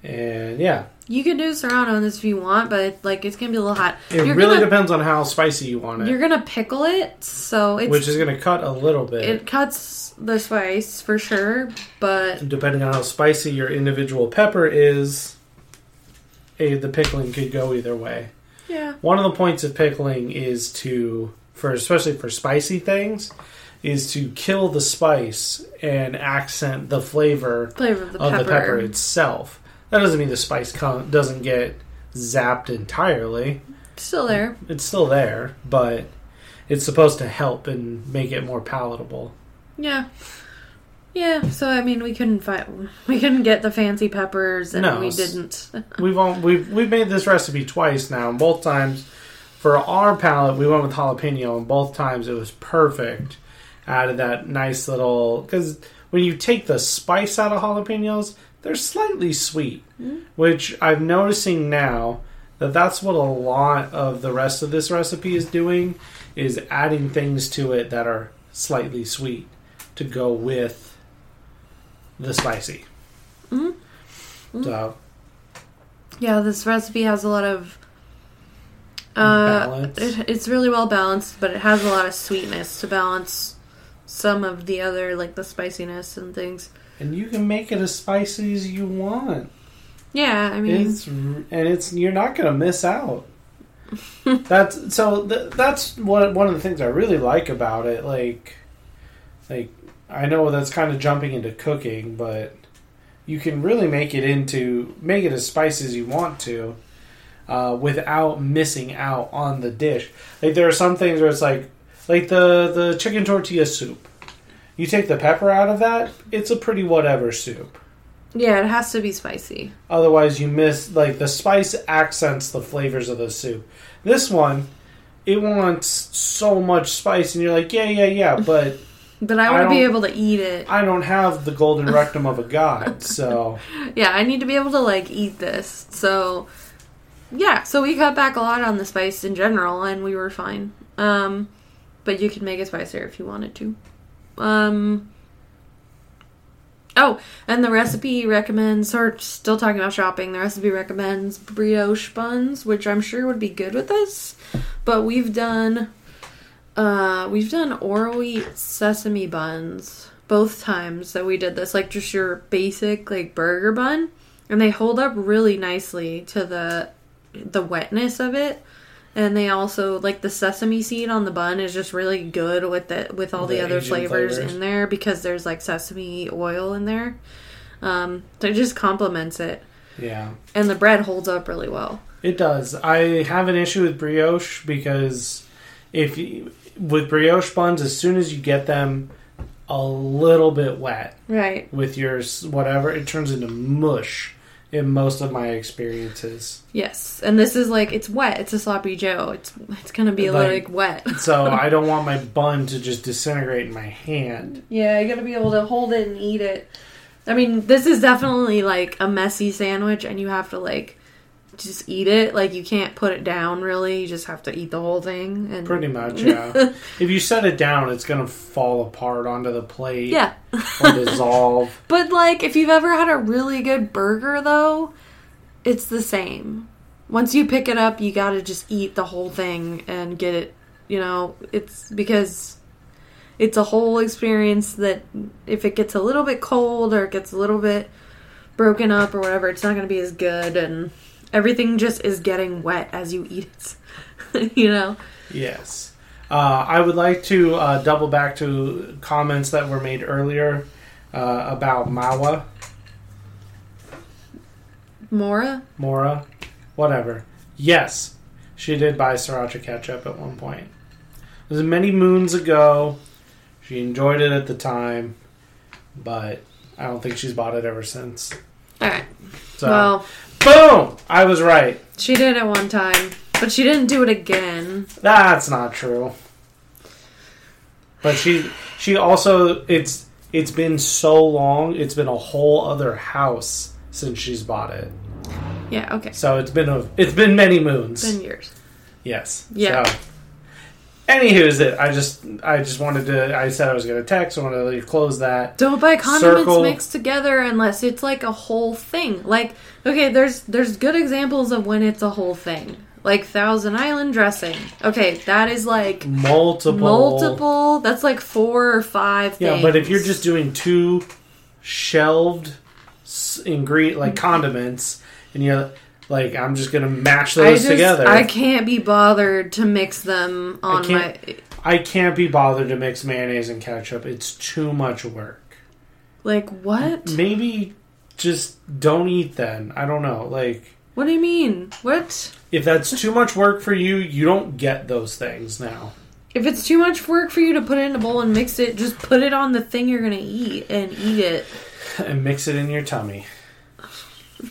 and yeah. You can do serrano on this if you want, but it's going to be a little hot. It really depends on how spicy you want it. You're going to pickle it, so it's... Which is going to cut a little bit. It cuts the spice, for sure, but... Depending on how spicy your individual pepper is, the pickling could go either way. Yeah. One of the points of pickling is especially for spicy things, is to kill the spice and accent the flavor of the pepper itself. That doesn't mean the spice doesn't get zapped entirely. It's still there. But it's supposed to help and make it more palatable. Yeah. Yeah, so we couldn't get the fancy peppers, and we didn't. We've made this recipe twice now, and both times for our palate we went with jalapeno, and both times it was perfect out of that nice little... Because when you take the spice out of jalapenos... They're slightly sweet, which I'm noticing now that's what a lot of the rest of this recipe is doing, is adding things to it that are slightly sweet to go with the spicy. Mm-hmm. So, yeah, this recipe has a lot of balance. It's really well balanced, but it has a lot of sweetness to balance some of the other, the spiciness and things. And you can make it as spicy as you want. Yeah, you're not going to miss out. That's one of the things I really like about it. I know that's kind of jumping into cooking, but you can really make it as spicy as you want to, without missing out on the dish. There are some things where it's the chicken tortilla soup. You take the pepper out of that, it's a pretty whatever soup. Yeah, it has to be spicy. Otherwise, you miss... the spice accents the flavors of the soup. This one, it wants so much spice, and you're yeah, but... but I want to be able to eat it. I don't have the golden rectum of a god, so... Yeah, I need to be able to, eat this. So, yeah. So we cut back a lot on the spice in general, and we were fine. But you can make it spicier if you wanted to. And the recipe recommends, so we're still talking about shopping, the recipe recommends brioche buns, which I'm sure would be good with this, but we've done Oro Eat sesame buns both times that we did this, just your basic, burger bun, and they hold up really nicely to the wetness of it. And they also, the sesame seed on the bun is just really good with it, with all the other flavors in there, because there's, sesame oil in there. So it just complements it. Yeah. And the bread holds up really well. It does. I have an issue with brioche, because with brioche buns, as soon as you get them a little bit wet... Right. With your whatever, it turns into mush. in most of my experiences. Yes. And this is like, it's wet. It's a sloppy joe. It's going to be like wet. So I don't want my bun to just disintegrate in my hand. Yeah, you got to be able to hold it and eat it. I mean, this is definitely like a messy sandwich and you have to like just eat it. Like you can't put it down really. You just have to eat the whole thing. And pretty much, yeah. If you set it down, it's going to fall apart onto the plate. Yeah. Or dissolve. But like if you've ever had a really good burger though, it's the same. Once you pick it up, you got to just eat the whole thing and get it, you know, it's because it's a whole experience that if it gets a little bit cold or it gets a little bit broken up or whatever, it's not going to be as good and everything just is getting wet as you eat it, you know? Yes. I would like to double back to comments that were made earlier about Mawa. Mora? Whatever. Yes, she did buy sriracha ketchup at one point. It was many moons ago. She enjoyed it at the time, but I don't think she's bought it ever since. All right. So, well, boom! I was right. She did it one time, but she didn't do it again. That's not true. But she also, it's been so long, it's been a whole other house since she's bought it. Yeah, okay. So it's been many moons. It's been years. Yes. Yeah. So, anywho's it. I just wanted to. I said I was going to text. I wanted to close that. Don't buy condiments mixed together unless it's like a whole thing. Like, okay, there's good examples of when it's a whole thing. Like Thousand Island dressing. Okay, that is like multiple. That's like 4 or 5 things. Yeah, but if you're just doing 2 shelved ingredient like condiments, and you're like, I'm just going to mash those together. I can't be bothered to mix them on I can't be bothered to mix mayonnaise and ketchup. It's too much work. Like, what? Maybe just don't eat then. I don't know. Like, what do you mean? What? If that's too much work for you, you don't get those things now. If it's too much work for you to put it in a bowl and mix it, just put it on the thing you're going to eat and eat it. And mix it in your tummy.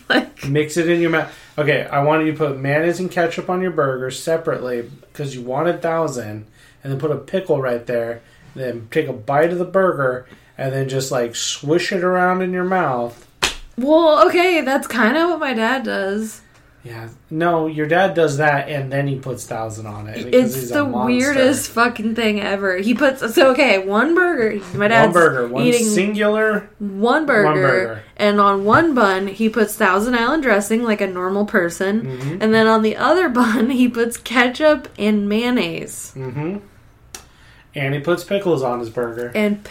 Like, mix it in your mouth. Okay, I wanted you to put mayonnaise and ketchup on your burger separately because you wanted 1,000, and then put a pickle right there, then take a bite of the burger, and then just like swish it around in your mouth. Well, okay, that's kind of what my dad does. Yeah, no, your dad does that, and then he puts 1,000 on it. It's the weirdest fucking thing ever. He puts one burger. My dad's one burger, and on one bun he puts Thousand Island dressing like a normal person, mm-hmm. and then on the other bun he puts ketchup and mayonnaise. Mm-hmm. And he puts pickles on his burger. And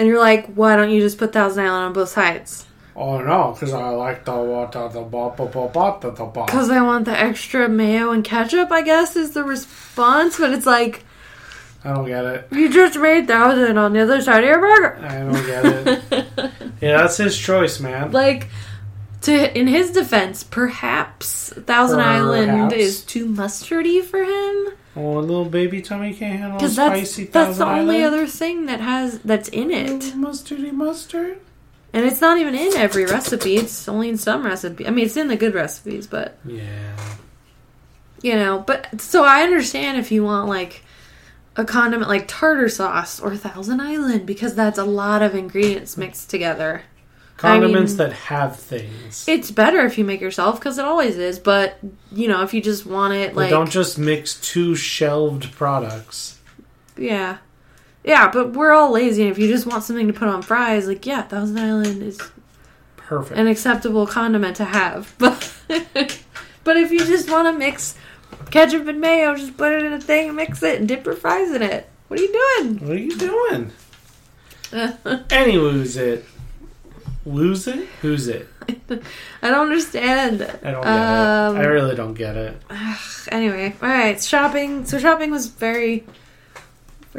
you're like, why don't you just put Thousand Island on both sides? Oh, no, because I like the water, the bop, bop, bop, bop, the bop. Because I want the extra mayo and ketchup, I guess, is the response. But it's like, I don't get it. You just made 1,000 on the other side of your burger. I don't get it. Yeah, that's his choice, man. Like, in his defense, perhaps Thousand Island is too mustardy for him. Oh, a little baby tummy can't handle spicy Thousand Island. That's the only other thing that's in it. Mustardy mustard. And it's not even in every recipe. It's only in some recipes. I mean, it's in the good recipes, but... Yeah. You know, but... So I understand if you want, like, a condiment like tartar sauce or Thousand Island, because that's a lot of ingredients mixed together. Condiments that have things. It's better if you make yourself, because it always is, but, you know, if you just want it, like... Don't just mix 2 shelved products. Yeah. Yeah, but we're all lazy, and if you just want something to put on fries, like, yeah, Thousand Island is perfect, an acceptable condiment to have. But but if you just want to mix ketchup and mayo, just put it in a thing and mix it and dip your fries in it. What are you doing? Any lose it? Who's it? I don't understand. I don't get it. I really don't get it. Anyway, all right, shopping. So shopping was very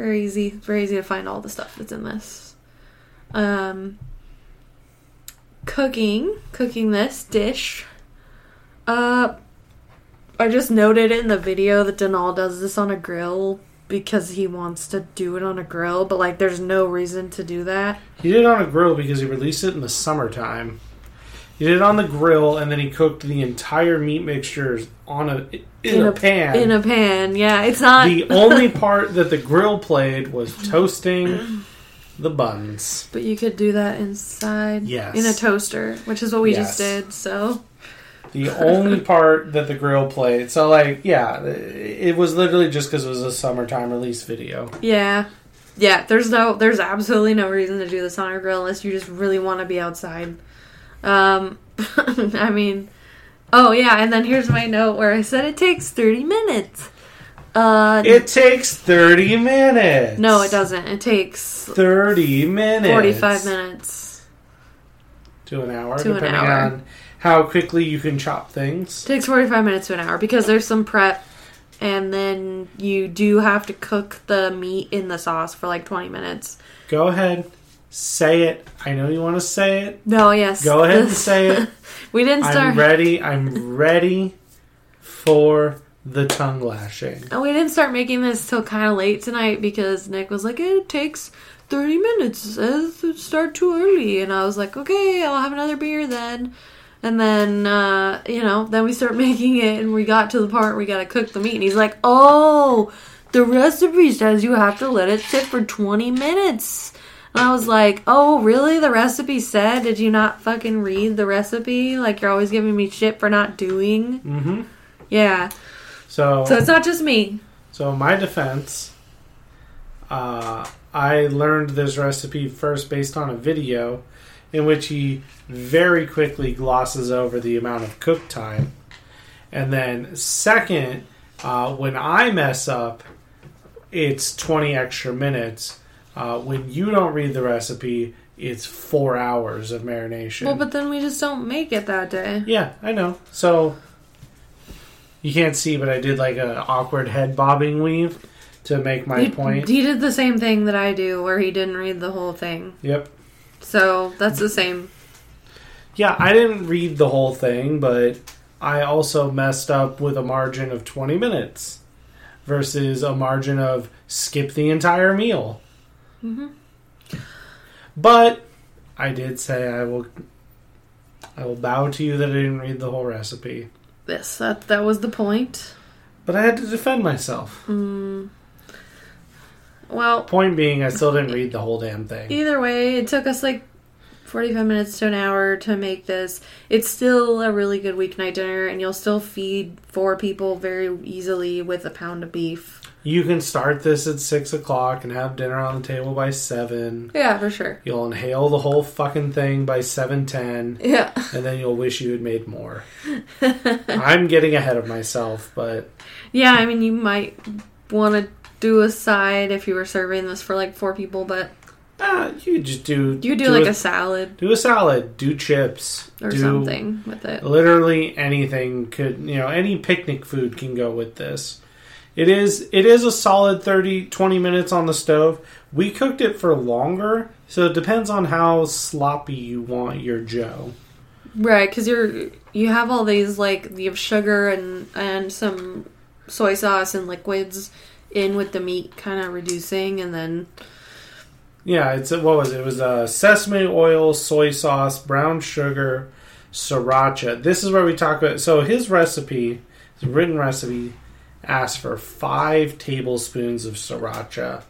easy. Very easy to find all the stuff that's in this. Cooking this dish. I just noted in the video that Donal does this on a grill because he wants to do it on a grill, but like there's no reason to do that. He did it on a grill because he released it in the summertime. He did it on the grill, and then he cooked the entire meat mixtures on in a pan. In a pan, yeah. It's not... The only part that the grill played was toasting the buns. But you could do that inside. Yes. In a toaster, which is what we just did, so... The only part that the grill played. So, like, yeah, it was literally just because it was a summertime release video. Yeah. Yeah, there's absolutely no reason to do this on a grill unless you just really want to be outside. I mean, oh yeah, and then here's my note where I said it takes 30 minutes. It takes 30 minutes. No, it doesn't. It takes 30 minutes. 45 minutes. To an hour, depending on how quickly you can chop things. It takes 45 minutes to an hour because there's some prep, and then you do have to cook the meat in the sauce for like 20 minutes. Go ahead. Say it. I know you want to say it. No, yes. Go ahead and say it. We didn't start. I'm ready for the tongue lashing. And we didn't start making this till kind of late tonight because Nick was like, it takes 30 minutes. It start too early. And I was like, okay, I'll have another beer then. And then, then we start making it, and we got to the part where we got to cook the meat. And he's like, oh, the recipe says you have to let it sit for 20 minutes. And I was like, oh, really? The recipe said? Did you not fucking read the recipe? Like, you're always giving me shit for not doing. Mm-hmm. Yeah. So it's not just me. So in my defense, I learned this recipe first based on a video in which he very quickly glosses over the amount of cook time. And then second, when I mess up, it's 20 extra minutes. When you don't read the recipe, it's 4 hours of marination. Well, but then we just don't make it that day. Yeah, I know. So, you can't see, but I did like an awkward head bobbing weave to make my point. He did the same thing that I do, where he didn't read the whole thing. Yep. So, that's the same. Yeah, I didn't read the whole thing, but I also messed up with a margin of 20 minutes versus a margin of skip the entire meal. Mm-hmm. But I did say I will bow to you that I didn't read the whole recipe. Yes, that was the point. But I had to defend myself. Well, point being, I still didn't read the whole damn thing. Either way, it took us like 45 minutes to an hour to make this. It's still a really good weeknight dinner, and you'll still feed 4 people very easily with a pound of beef. You can start this at 6 o'clock and have dinner on the table by 7. Yeah, for sure. You'll inhale the whole fucking thing by 7:10. Yeah. And then you'll wish you had made more. I'm getting ahead of myself, but... Yeah, I mean, you might want to do a side if you were serving this for, like, 4 people, but... you just do... You do like, a salad. Do a salad. Do chips. Or do something with it. Literally anything could... You know, any picnic food can go with this. It is a solid 20 minutes on the stove. We cooked it for longer, so it depends on how sloppy you want your Joe. Right, because you have all these, like, you have sugar and some soy sauce and liquids in with the meat kind of reducing, and then... Yeah, it was sesame oil, soy sauce, brown sugar, sriracha. This is where we talk about... So his recipe, his written recipe... Asked for 5 tablespoons of sriracha.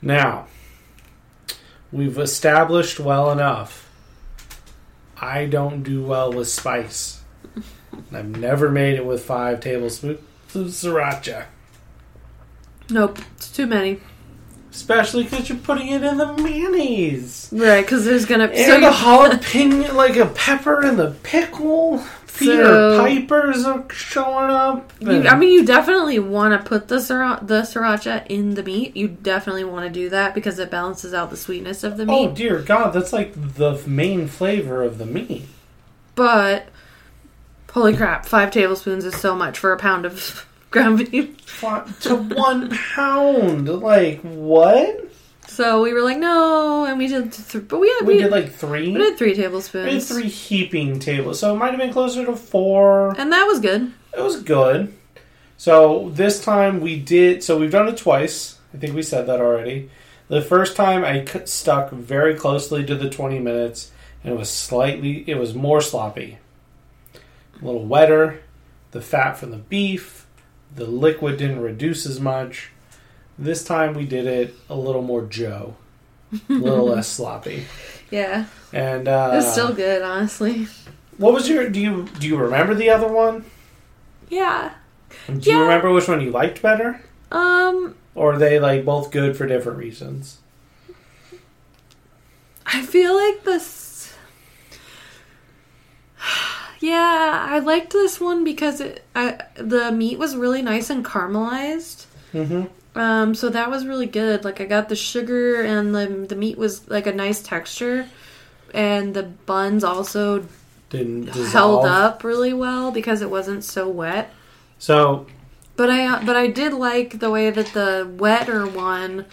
Now, we've established well enough. I don't do well with spice. I've never made it with 5 tablespoons of sriracha. Nope, it's too many. Especially because you're putting it in the mayonnaise. Right, because there's gonna be the jalapeno, like a pepper in the pickle. Peter Pipers are showing up. You definitely want to put the sriracha in the meat. You definitely want to do that because it balances out the sweetness of the meat. Oh, dear God. That's like the main flavor of the meat. But, holy crap, 5 tablespoons is so much for a pound of ground beef. To 1 pound. Like, what? So we were like, no, and we did, but we did like 3. We did 3 tablespoons. We did 3 heaping tablespoons, so it might have been closer to 4. And that was good. It was good. So this time we've done it twice. I think we said that already. The first time I stuck very closely to the 20 minutes, and it was more sloppy. A little wetter, the fat from the beef, the liquid didn't reduce as much. This time we did it a little more Joe. A little less sloppy. Yeah. And it's still good, honestly. What was your do you remember the other one? Yeah. Do you remember which one you liked better? Or are they like both good for different reasons? I feel like this... Yeah, I liked this one because the meat was really nice and caramelized. Mm-hmm. So that was really good. Like, I got the sugar and the meat was like a nice texture, and the buns also didn't dissolve. Held up really well because it wasn't so wet. So, but I did like the way that the wetter one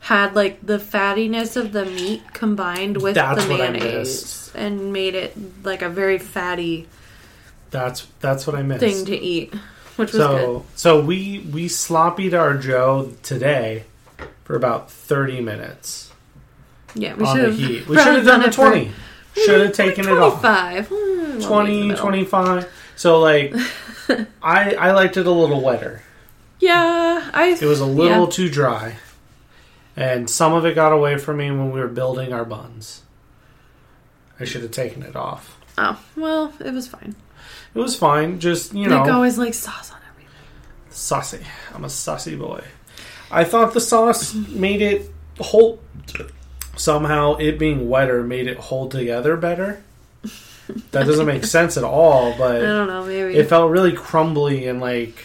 had like the fattiness of the meat combined with the mayonnaise and made it like a very fatty. That's what I missed. Thing to eat. Which was good. So we sloppied our Joe today for about 30 minutes. Yeah, we should have. We should have done the 20. Should have taken it off. 25. So, like, I liked it a little wetter. Yeah. It was a little too dry. And some of it got away from me when we were building our buns. I should have taken it off. Oh, well, it was fine. It was fine, just, you know... Nick always likes sauce on everything. Saucy. I'm a saucy boy. I thought the sauce made it hold... Somehow, it being wetter made it hold together better. That doesn't make sense at all, but... I don't know, maybe. It felt really crumbly and, like...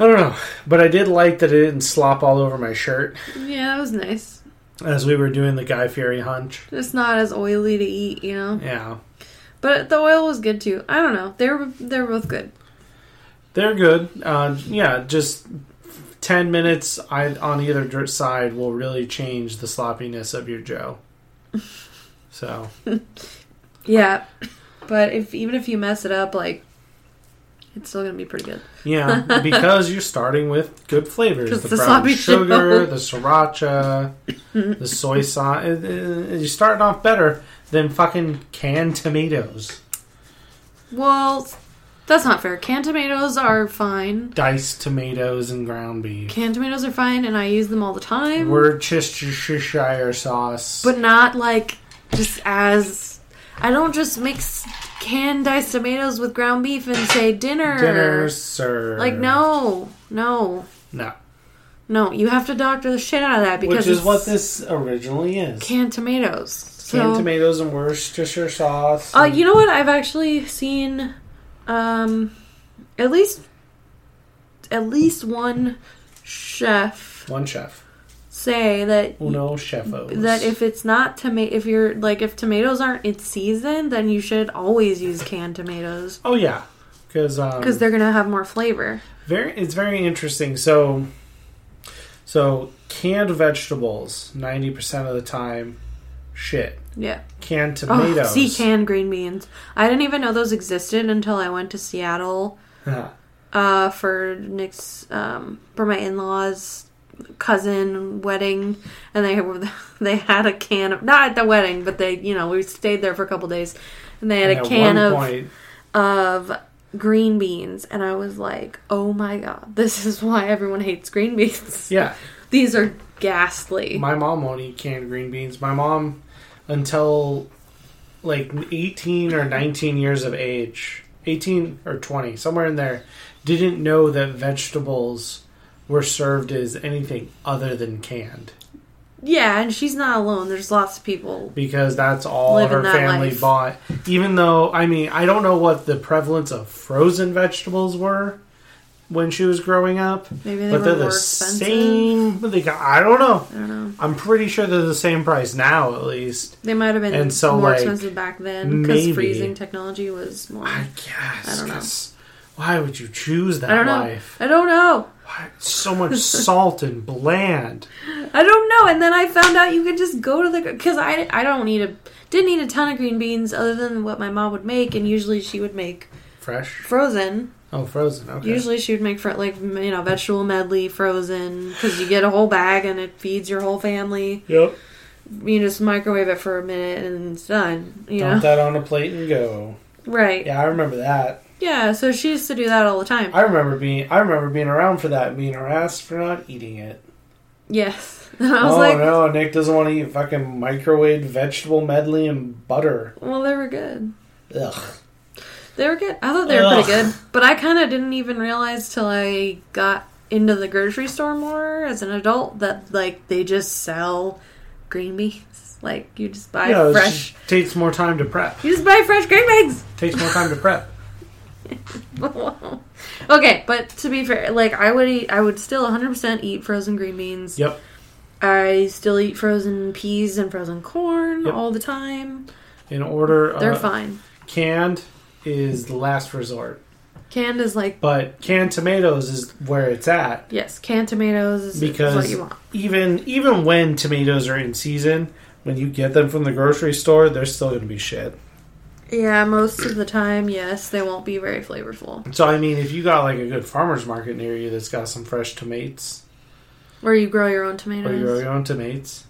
I don't know. But I did like that it didn't slop all over my shirt. Yeah, that was nice. As we were doing the Guy Fieri hunch. It's not as oily to eat, you know? Yeah. But the oil was good, too. I don't know. They're both good. They're good. Yeah, just 10 minutes on either side will really change the sloppiness of your Joe. So. Yeah. But even if you mess it up, like, it's still going to be pretty good. Yeah, because you're starting with good flavors. The brown sugar, the sriracha, the soy sauce. You're starting off better. Than fucking canned tomatoes. Well, that's not fair. Canned tomatoes are fine. Diced tomatoes and ground beef. Canned tomatoes are fine, and I use them all the time. Worcestershire sauce. But not, like, just as... I don't just mix canned diced tomatoes with ground beef and say, dinner. Dinner, sir. Like, No. No, you have to doctor the shit out of that, because... Which is what this originally is. Canned tomatoes. Canned tomatoes and Worcestershire sauce. You know what? I've actually seen at least one chef say that uno chefos, that if it's not tomato, if you're like, if tomatoes aren't in season, then you should always use canned tomatoes. Oh yeah, because they're gonna have more flavor. It's very interesting. So canned vegetables 90% of the time. Shit. Yeah. Canned tomatoes. Oh, see, canned green beans. I didn't even know those existed until I went to Seattle for Nick's, for my in-laws' cousin wedding, and they had a can of, not at the wedding, but they, you know, we stayed there for a couple days, and they had a can of green beans, and I was like, oh my God, this is why everyone hates green beans. Yeah. These are ghastly. My mom won't eat canned green beans. My mom... Until, like, 18 or 19 years of age, 18 or 20, somewhere in there, didn't know that vegetables were served as anything other than canned. Yeah, and she's not alone. There's lots of people. Because that's all her family bought. Even though, I mean, I don't know what the prevalence of frozen vegetables were when she was growing up. Maybe they were more expensive. I don't know. I'm pretty sure they're the same price now, at least. They might have been more expensive back then because freezing technology was more. I guess. I don't know. Why would you choose that life? I don't know. Why? So much salt and bland. I don't know. And then I found out you could just go to the... Because I didn't need a ton of green beans other than what my mom would make, and usually she would make... Fresh? Frozen. Oh, frozen, okay. Usually she would make, vegetable medley, frozen, because you get a whole bag and it feeds your whole family. Yep. you just microwave it for a minute and it's done. Dump that on a plate and go. Right. Yeah, I remember that. Yeah, so she used to do that all the time. I remember being around for that and being harassed for not eating it. Yes. No, Nick doesn't want to eat fucking microwave vegetable medley and butter. Well, they were good. Ugh. They were good. I thought they were pretty good. But I kind of didn't even realize till I got into the grocery store more as an adult that, they just sell green beans. You just buy fresh. It takes more time to prep. You just buy fresh green beans! Takes more time to prep. Okay, but to be fair, I would still 100% eat frozen green beans. Yep. I still eat frozen peas and frozen corn all the time. In order, they're fine. Canned is the last resort. Canned is but canned tomatoes is where it's at. Yes, canned tomatoes is what you want. Even when tomatoes are in season, when you get them from the grocery store, they're still going to be shit. Yeah, most of the time, yes, they won't be very flavorful. So, if you got, a good farmer's market near you that's got some fresh tomatoes. Or you grow your own tomatoes.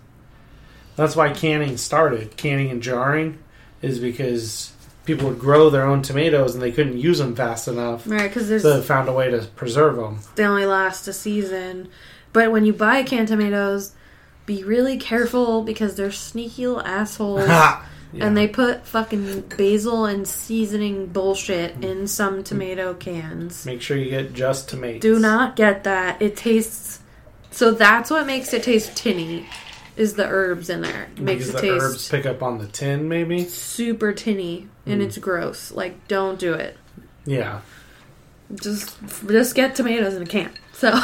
That's why canning started. Canning and jarring is because people would grow their own tomatoes and they couldn't use them fast enough. Right, because there's... So they found a way to preserve them. They only last a season. But when you buy canned tomatoes, be really careful because they're sneaky little assholes. Ha! Yeah. And they put fucking basil and seasoning bullshit in some tomato cans. Make sure you get just tomatoes. Do not get that. It tastes... So that's what makes it taste tinny, is the herbs in there. Because the herbs pick up on the tin, maybe? Super tinny, and it's gross. Don't do it. Yeah. Just get tomatoes in a can. So,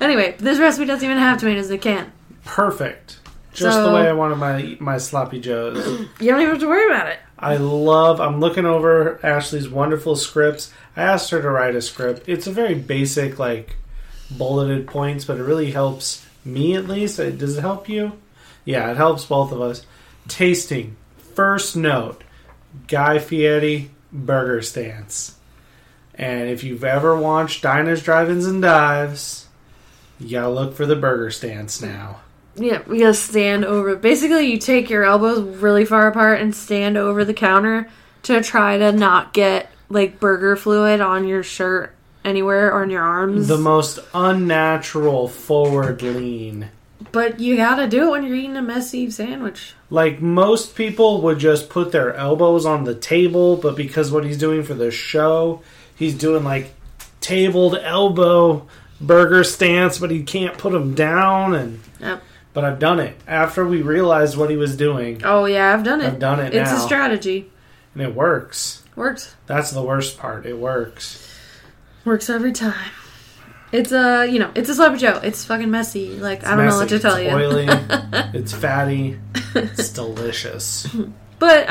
anyway, this recipe doesn't even have tomatoes in a can. Perfect. Just the way I wanted my sloppy joes. You don't even have to worry about it. I'm looking over Ashley's wonderful scripts. I asked her to write a script. It's a very basic, bulleted points, but it really helps me, at least. Does it help you? Yeah, it helps both of us. Tasting. First note, Guy Fieri burger stance. And if you've ever watched Diners, Drive Ins, and Dives, you gotta look for the burger stance now. Yeah, we gotta stand over. Basically, you take your elbows really far apart and stand over the counter to try to not get, burger fluid on your shirt anywhere or on your arms. The most unnatural forward lean. But you gotta do it when you're eating a messy sandwich. Most people would just put their elbows on the table, but because what he's doing for the show, he's doing, tabled elbow burger stance, but he can't put them down, and... Yep. But I've done it. After we realized what he was doing. Oh, yeah, I've done it. I've done it now. It's a strategy. And it works. Works. That's the worst part. It works. Works every time. It's a, it's a sloppy joe. It's fucking messy. I don't know what to tell you. It's oily. It's fatty. It's delicious. But,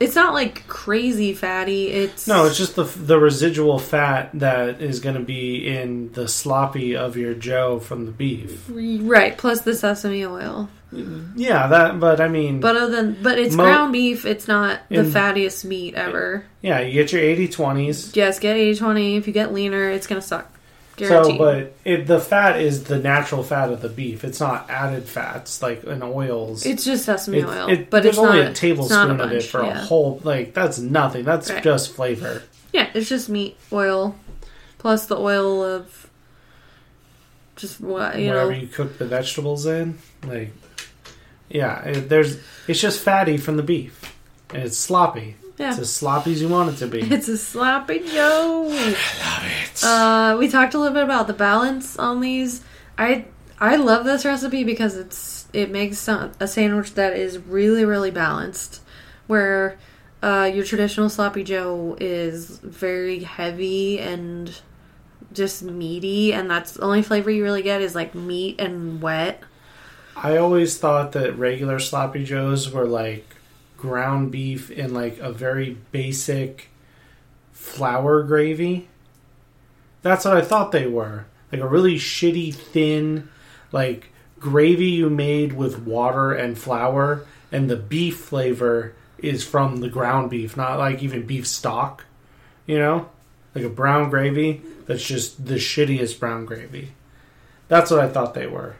it's not crazy fatty. It's just the residual fat that is going to be in the sloppy of your joe from the beef. Right, plus the sesame oil. Yeah, But other than, it's ground beef, it's not the fattiest meat ever. Yeah, you get your 80/20s. Yes, get 80/20. If you get leaner, it's going to suck. Guaranteed. So, but the fat is the natural fat of the beef. It's not added fats in oils. It's just sesame oil. But there's only a tablespoon of it for a whole. That's nothing. That's just flavor. Yeah, it's just meat oil, plus the oil of just what whatever you cook the vegetables in. It's just fatty from the beef, and it's sloppy. Yeah. It's as sloppy as you want it to be. It's a sloppy joe. I love it. We talked a little bit about the balance on these. I love this recipe because it makes a sandwich that is really, really balanced, where your traditional sloppy joe is very heavy and just meaty, and that's the only flavor you really get is meat and wet. I always thought that regular sloppy joes were ground beef in a very basic flour gravy. That's what I thought they were. A really shitty thin gravy you made with water and flour, and the beef flavor is from the ground beef, not even beef stock, a brown gravy that's just the shittiest brown gravy. That's what I thought they were.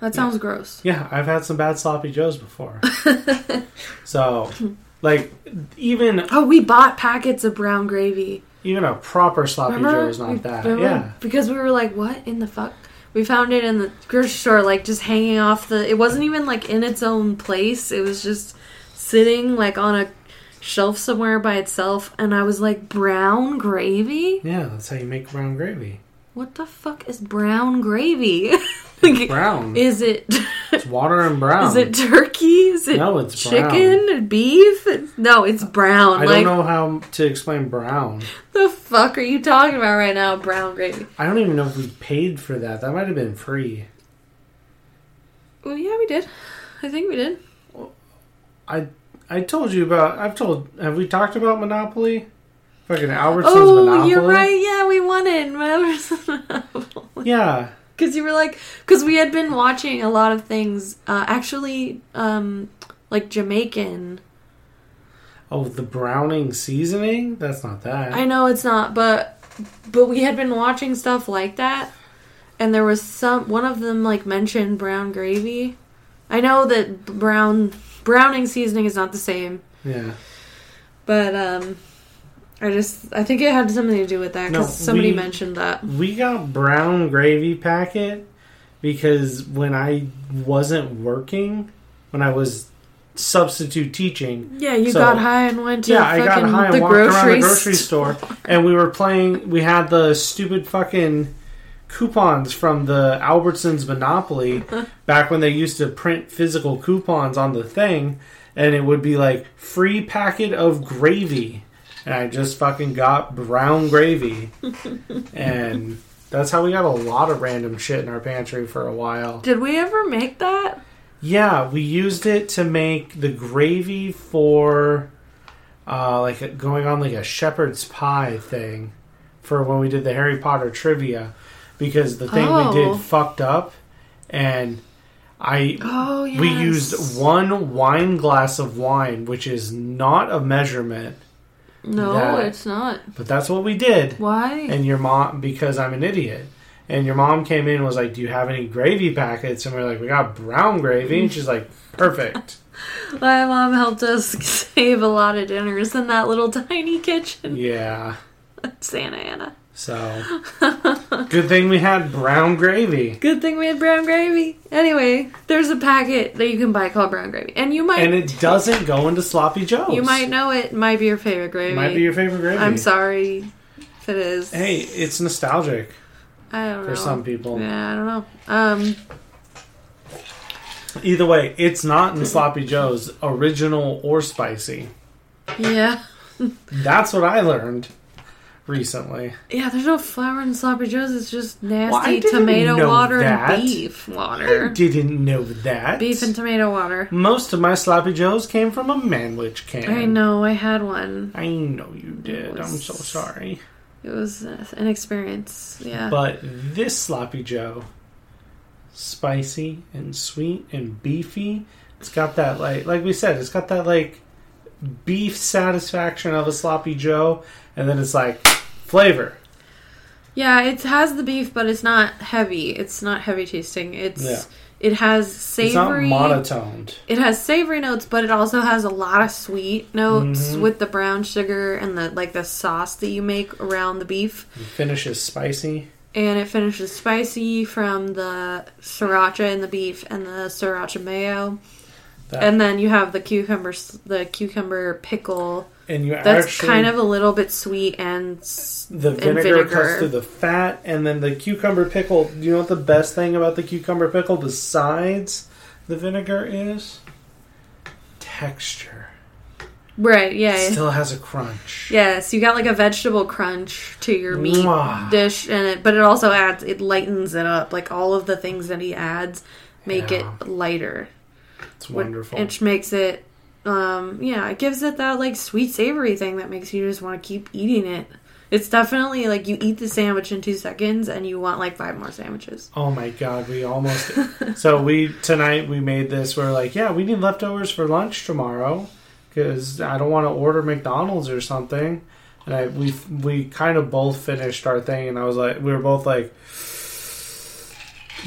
That sounds gross. Yeah, I've had some bad sloppy joes before. So, like, even... Oh, we bought packets of brown gravy. Even a proper sloppy joe is not bad. Yeah. Because we were like, what in the fuck? We found it in the grocery store, like, just hanging off the... It wasn't even, like, in its own place. It was just sitting, like, on a shelf somewhere by itself. And I was like, brown gravy? Yeah, that's how you make brown gravy. What the fuck is brown gravy? It's brown. Is it... It's water and brown. Is it turkey? Is it no, it's chicken? Brown. Beef? No, it's brown. I don't know how to explain brown. The fuck are you talking about right now, brown gravy? I don't even know if we paid for that. That might have been free. Well, yeah, we did. I think we did. Well, I told you about... Have we talked about Monopoly? Fucking Albertson's Monopoly. Oh, you're right. Yeah, we won it in Albertson's Monopoly. Yeah. Because you were like... Because we had been watching a lot of things. Like Jamaican. Oh, the Browning seasoning? That's not that. I know it's not, but we had been watching stuff like that. And there was some... One of them, like, mentioned brown gravy. I know that Browning seasoning is not the same. Yeah. But, I think it had something to do with that because somebody mentioned that. We got brown gravy packet because when I wasn't working, when I was substitute teaching. Yeah, you got high and went to I got high and walked around the grocery store. And we were playing, we had the stupid fucking coupons from the Albertsons Monopoly back when they used to print physical coupons on the thing. And it would be like, free packet of gravy. And I just fucking got brown gravy. And that's how we got a lot of random shit in our pantry for a while. Did we ever make that? Yeah, we used it to make the gravy for going on like a shepherd's pie thing for when we did the Harry Potter trivia. Because the thing we did fucked up. And we used one wine glass of wine, which is not a measurement. No, it's not. But that's what we did. Why? And your mom, because I'm an idiot. And your mom came in and was like, do you have any gravy packets? And we were like, we got brown gravy. And she's like, perfect. My mom helped us save a lot of dinners in that little tiny kitchen. Yeah. Santa Ana. So, good thing we had brown gravy. Good thing we had brown gravy. Anyway, there's a packet that you can buy called brown gravy. And you might... And it doesn't go into sloppy joes. You might know it. Might be your favorite gravy. I'm sorry if it is. Hey, it's nostalgic. I don't know. For some people. Yeah, I don't know. Either way, it's not in sloppy joes, original or spicy. Yeah. That's what I learned. Recently. Yeah, there's no flour in sloppy joes. It's just nasty tomato water and beef water. I didn't know that. Beef and tomato water. Most of my sloppy joes came from a Manwich can. I know. I had one. I know you did. I'm so sorry. It was an experience. Yeah. But this sloppy joe, spicy and sweet and beefy. It's got that, like we said, it's got that, like, beef satisfaction of a sloppy joe. And then it's like flavor. Yeah, it has the beef, but it's not heavy. It's not heavy tasting. It has savory. It's not monotoned. It has savory notes, but it also has a lot of sweet notes with the brown sugar and the sauce that you make around the beef. It finishes spicy. And it finishes spicy from the sriracha in the beef and the sriracha mayo. And then you have the cucumber pickle. And you That's kind of a little bit sweet and the vinegar cuts through the fat. And then the cucumber pickle. You know what the best thing about the cucumber pickle besides the vinegar is? Texture. Right, yeah. It still has a crunch. Yeah, so you got like a vegetable crunch to your meat dish. But it also adds, it lightens it up. Like all of the things that he adds make it lighter. It's wonderful. Which makes it. It gives it that, like, sweet savory thing that makes you just want to keep eating it. It's definitely, like, you eat the sandwich in 2 seconds and you want, like, 5 more sandwiches. Oh, my God. We almost... So, tonight, we made this. We're like, yeah, we need leftovers for lunch tomorrow because I don't want to order McDonald's or something. And we kind of both finished our thing and I was like... We were both like...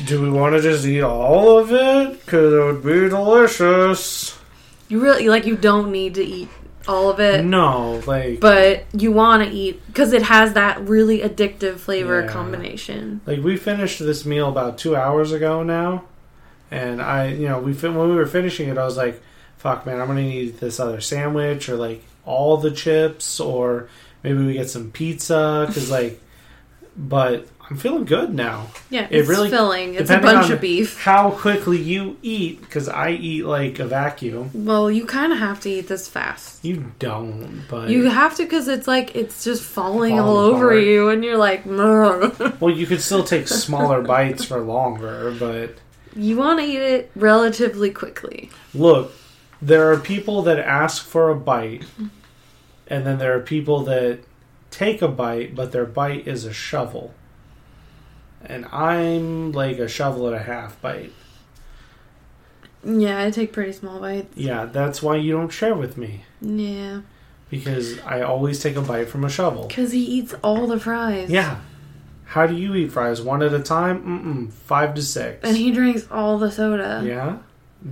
Do we want to just eat all of it? Because it would be delicious. You really, like, you don't need to eat all of it. No, like... But you want to eat, because it has that really addictive flavor combination. Like, we finished this meal about 2 hours ago now. And I, you know, when we were finishing it, I was like, fuck, man, I'm going to need this other sandwich or, like, all the chips or maybe we get some pizza. Because, like... But... I'm feeling good now. Yeah, it's really filling. It's a bunch of beef. How quickly you eat, because I eat like a vacuum. Well, you kind of have to eat this fast. You don't, but... You have to, because it's like, it's just falling all over you, and you're like, mmm. Well, you could still take smaller bites for longer, but... You want to eat it relatively quickly. Look, there are people that ask for a bite, and then there are people that take a bite, but their bite is a shovel. And I'm like a shovel and a half bite. Yeah, I take pretty small bites. Yeah, that's why you don't share with me. Yeah. Because I always take a bite from a shovel. Because he eats all the fries. Yeah. How do you eat fries? One at a time? 5 to 6. And he drinks all the soda. Yeah.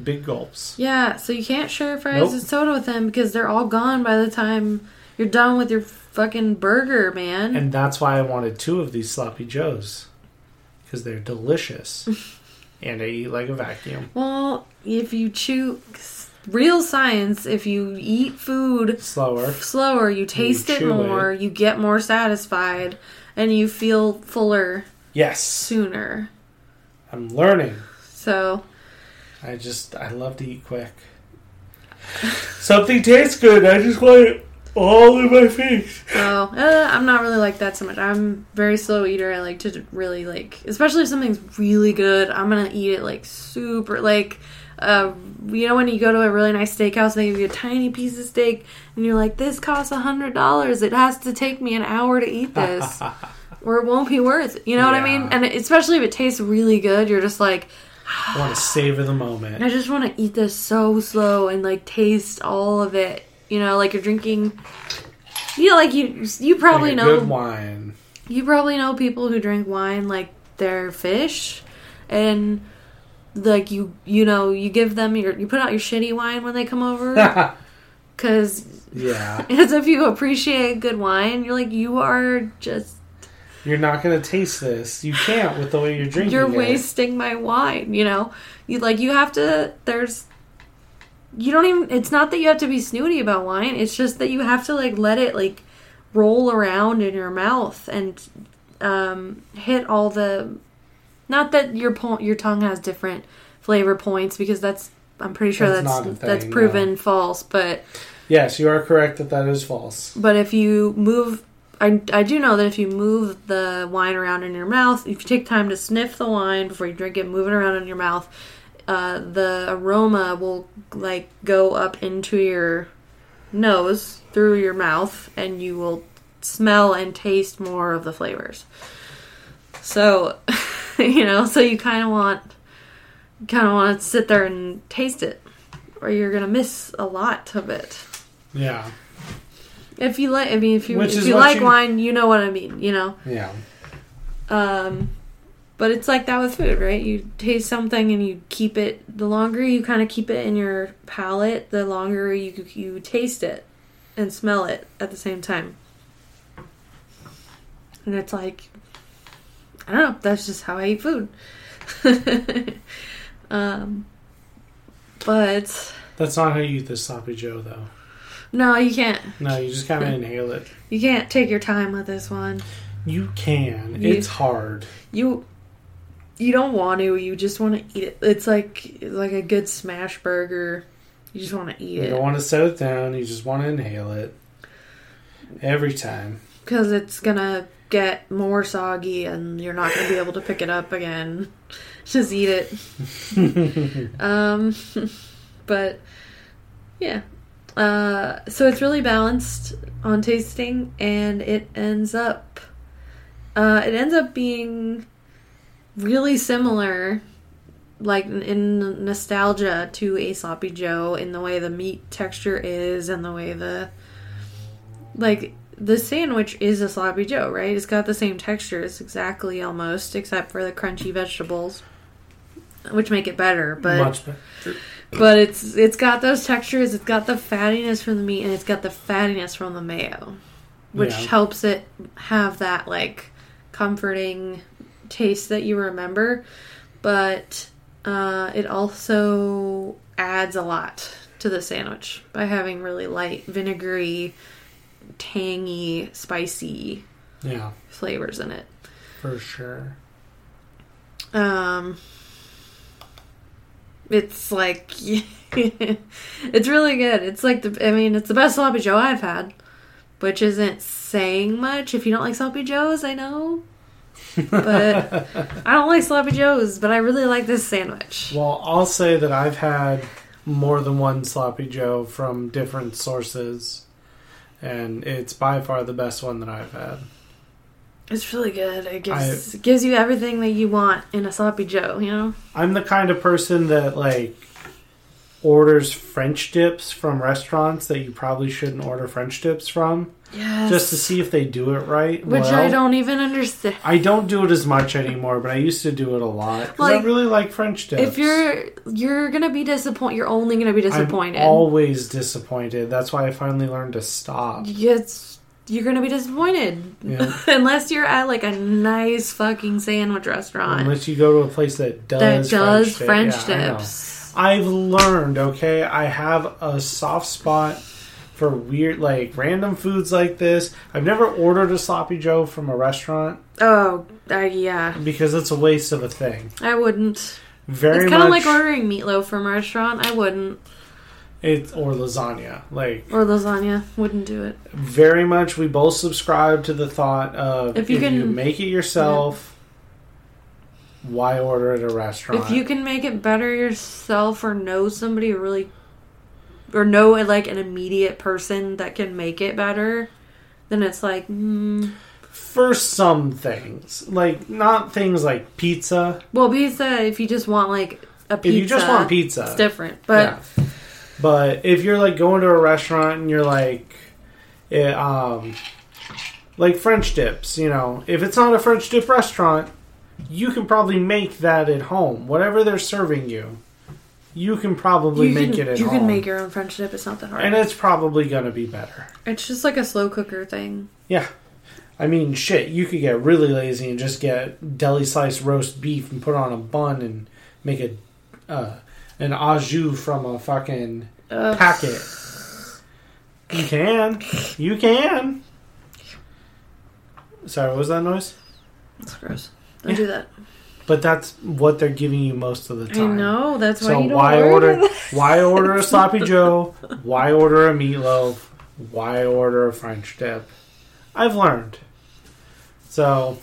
Big gulps. Yeah, so you can't share fries and soda with him because they're all gone by the time you're done with your fucking burger, man. And that's why I wanted 2 of these sloppy joes. Because they're delicious. And they eat like a vacuum. Well, if you chew... Real science, if you eat food... Slower, you taste it more, you get more satisfied, and you feel fuller... Yes. ...sooner. I'm learning. So... I love to eat quick. Something tastes good, I just want it all in my face. Oh, I'm not really like that so much. I'm a very slow eater. I like to really, like, especially if something's really good, I'm going to eat it, like, super, like, you know when you go to a really nice steakhouse, they give you a tiny piece of steak, and you're like, this costs $100. It has to take me an hour to eat this, or it won't be worth it. You know what I mean? And especially if it tastes really good, you're just like... I want to savor the moment. I just want to eat this so slow and, like, taste all of it. You know, like you're drinking, you know, like you probably know good wine. You probably know people who drink wine like they're fish, and like you know, you give them you put out your shitty wine when they come over, because as if you appreciate good wine, you're like you're not gonna taste this. You can't with the way you're drinking. You're wasting my wine. You know, you have to. You don't even... It's not that you have to be snooty about wine. It's just that you have to, like, let it, like, roll around in your mouth and hit all the... Not that your tongue has different flavor points, because that's... I'm pretty sure that's proven false, but... Yes, you are correct that is false. But if you move... I do know that if you move the wine around in your mouth, if you take time to sniff the wine before you drink it, move it around in your mouth... the aroma will, like, go up into your nose through your mouth, and you will smell and taste more of the flavors. So, you know, so you kind of want to sit there and taste it, or you're gonna miss a lot of it. Yeah. If you like, I mean, if you like wine, you know what I mean, you know. Yeah. But it's like that with food, right? You taste something and you keep it... The longer you kind of keep it in your palate, the longer you taste it and smell it at the same time. And it's like... I don't know. That's just how I eat food. But... That's not how you eat this sloppy joe, though. No, you can't. No, you just kind of inhale it. You can't take your time with this one. You can. It's hard. You don't want to. You just want to eat it. It's like a good smash burger. You just want to eat it. You don't want to set it down. You just want to inhale it. Every time. Because it's going to get more soggy and you're not going to be able to pick it up again. Just eat it. But, yeah. So it's really balanced on tasting, and it ends up... it ends up being really similar, like, in nostalgia to a sloppy joe in the way the meat texture is and the way the, like, the sandwich is a sloppy Joe, right? It's got the same textures exactly almost, except for the crunchy vegetables, which make it better. But much better. But it's got those textures. It's got the fattiness from the meat, and it's got the fattiness from the mayo, which helps it have that like comforting taste that you remember. But it also adds a lot to the sandwich by having really light, vinegary, tangy, spicy flavors in it. For sure. It's like, it's really good. It's like, it's the best sloppy Joe I've had, which isn't saying much. If you don't like sloppy Joes, I know. But I don't like sloppy Joes, but I really like this sandwich. Well, I'll say that I've had more than one sloppy Joe from different sources, and it's by far the best one that I've had. It's really good. It gives you everything that you want in a sloppy Joe, you know? I'm the kind of person that, like, orders French dips from restaurants that you probably shouldn't order French dips from. Yes. Just to see if they do it right. Which I don't even understand. I don't do it as much anymore, but I used to do it a lot. Because I really like French dips. If you're going to be disappointed, you're only going to be disappointed. I'm always disappointed. That's why I finally learned to stop. Yes. You're going to be disappointed. Yeah. Unless you're at, like, a nice fucking sandwich restaurant. Unless you go to a place that does French dips. I've learned, okay? I have a soft spot for weird, like, random foods like this. I've never ordered a sloppy Joe from a restaurant. Oh, yeah. Because it's a waste of a thing. I wouldn't. It's kind of like ordering meatloaf from a restaurant. I wouldn't. Or lasagna. Wouldn't do it. Very much. We both subscribe to the thought of if you make it yourself, why order at a restaurant? If you can make it better yourself or know somebody really... Or know, like, an immediate person that can make it better, then it's like... For some things. Like, not things like pizza. Well, pizza, if you just want, like, a pizza... If you just want pizza. It's different, but... Yeah. But if you're, like, going to a restaurant and you're, like, French dips, you know. If it's not a French dip restaurant, you can probably make that at home. Whatever they're serving you, you can probably make it at home. You can make your own French dip. It's not that hard. And it's probably going to be better. It's just, like, a slow cooker thing. Yeah. I mean, shit, you could get really lazy and just get deli-sliced roast beef and put on a bun and make a... an au jus from a fucking packet. You can. Sorry, what was that noise? That's gross. Don't do that. But that's what they're giving you most of the time. I know. That's why you don't order. Why order a sloppy Joe? Why order a meatloaf? Why order a French dip? I've learned. So...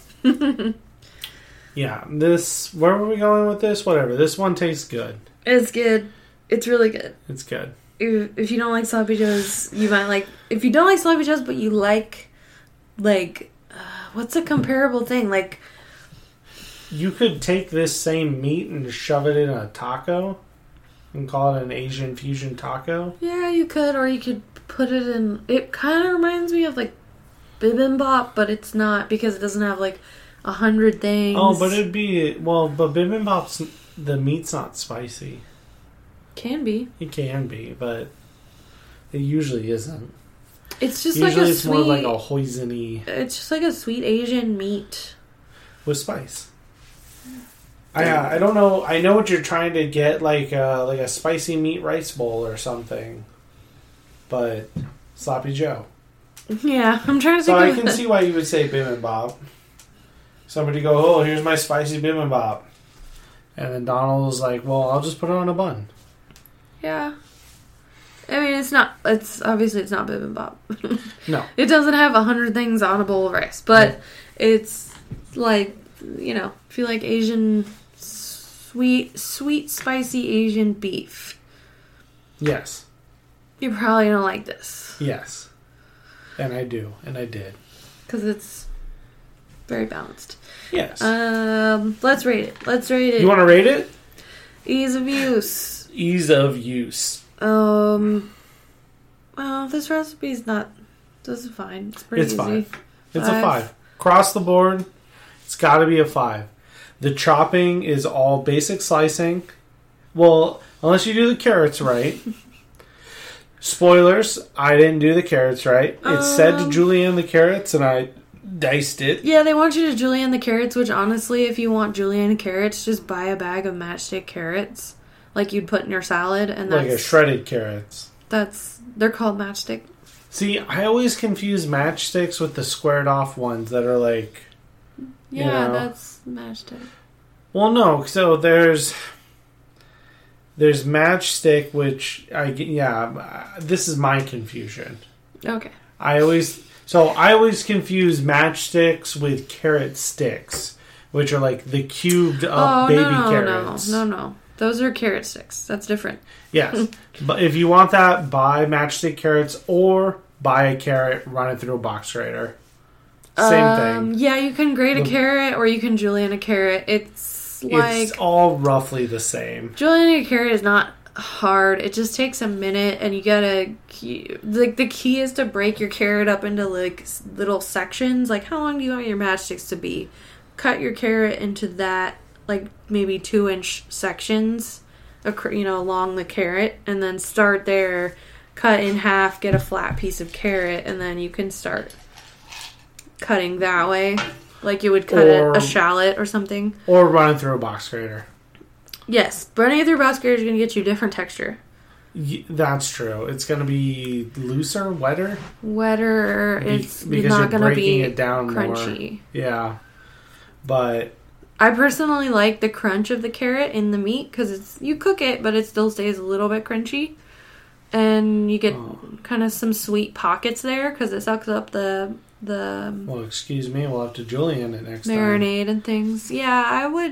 Yeah, this... Where were we going with this? Whatever. This one tastes good. It's good. It's really good. It's good. If you don't like sloppy Joes, you might like... If you don't like sloppy Joes, but you like... what's a comparable thing? Like... You could take this same meat and shove it in a taco and call it an Asian fusion taco. Yeah, you could. Or you could put it in... It kind of reminds me of, like, bibimbap, but it's not because it doesn't have, like... 100 things. Oh, but it'd be... Well, but bibimbap's... The meat's not spicy. Can be. It can be, but... It usually isn't. It's just usually like a sweet... Usually it's more like a hoisin-y... It's just like a sweet Asian meat. With spice. Yeah. I don't know... I know what you're trying to get, like a spicy meat rice bowl or something. But... Sloppy Joe. Yeah, I'm trying to think of... So I can see why you would say bibimbap. Somebody go, oh, here's my spicy bibimbap. And then Donald was like, well, I'll just put it on a bun. Yeah. I mean, it's obviously not bibimbap. No. It doesn't have 100 things on a bowl of rice. But it's like, you know, if you like Asian, sweet, spicy Asian beef. Yes. You probably don't like this. Yes. And I do. And I did. Because it's... Very balanced. Yes. Let's rate it. You want to rate it? Ease of use. Ease of use. Well, this recipe's not This is fine. It's pretty easy. It's fine. It's a 5. Across the board, it's got to be a 5. The chopping is all basic slicing. Well, unless you do the carrots right. Spoilers, I didn't do the carrots right. It said to julienne the carrots, and I diced it. Yeah, they want you to julienne the carrots, which honestly, if you want julienne carrots, just buy a bag of matchstick carrots, like you'd put in your salad. And that's, like a shredded carrots. They're called matchstick. See, I always confuse matchsticks with the squared off ones that are like... Yeah, you know. That's matchstick. Well, no. So there's matchstick, which this is my confusion. Okay. I always confuse matchsticks with carrot sticks, which are like the cubed up carrots. No. Those are carrot sticks. That's different. Yes. But if you want that, buy matchstick carrots or buy a carrot, run it through a box grater. Same thing. Yeah, you can grate a carrot or you can julienne a carrot. It's all roughly the same. Julienne a carrot is not hard. It just takes a minute, and you gotta... Like, the key is to break your carrot up into, like, little sections. Like, how long do you want your matchsticks to be? Cut your carrot into that, like, maybe 2-inch sections, along the carrot, and then start there, cut in half, get a flat piece of carrot, and then you can start... cutting that way, like you would cut a shallot or something. Or run it through a box grater. Yes, running it through a box grater is going to get you a different texture. That's true. It's going to be looser, wetter. Wetter. Because not going to be it down crunchy. More. Yeah. But... I personally like the crunch of the carrot in the meat, because you cook it, but it still stays a little bit crunchy. And you get kind of some sweet pockets there, because it sucks up the well, excuse me, we'll have to julienne it next time. Marinade and things. Yeah,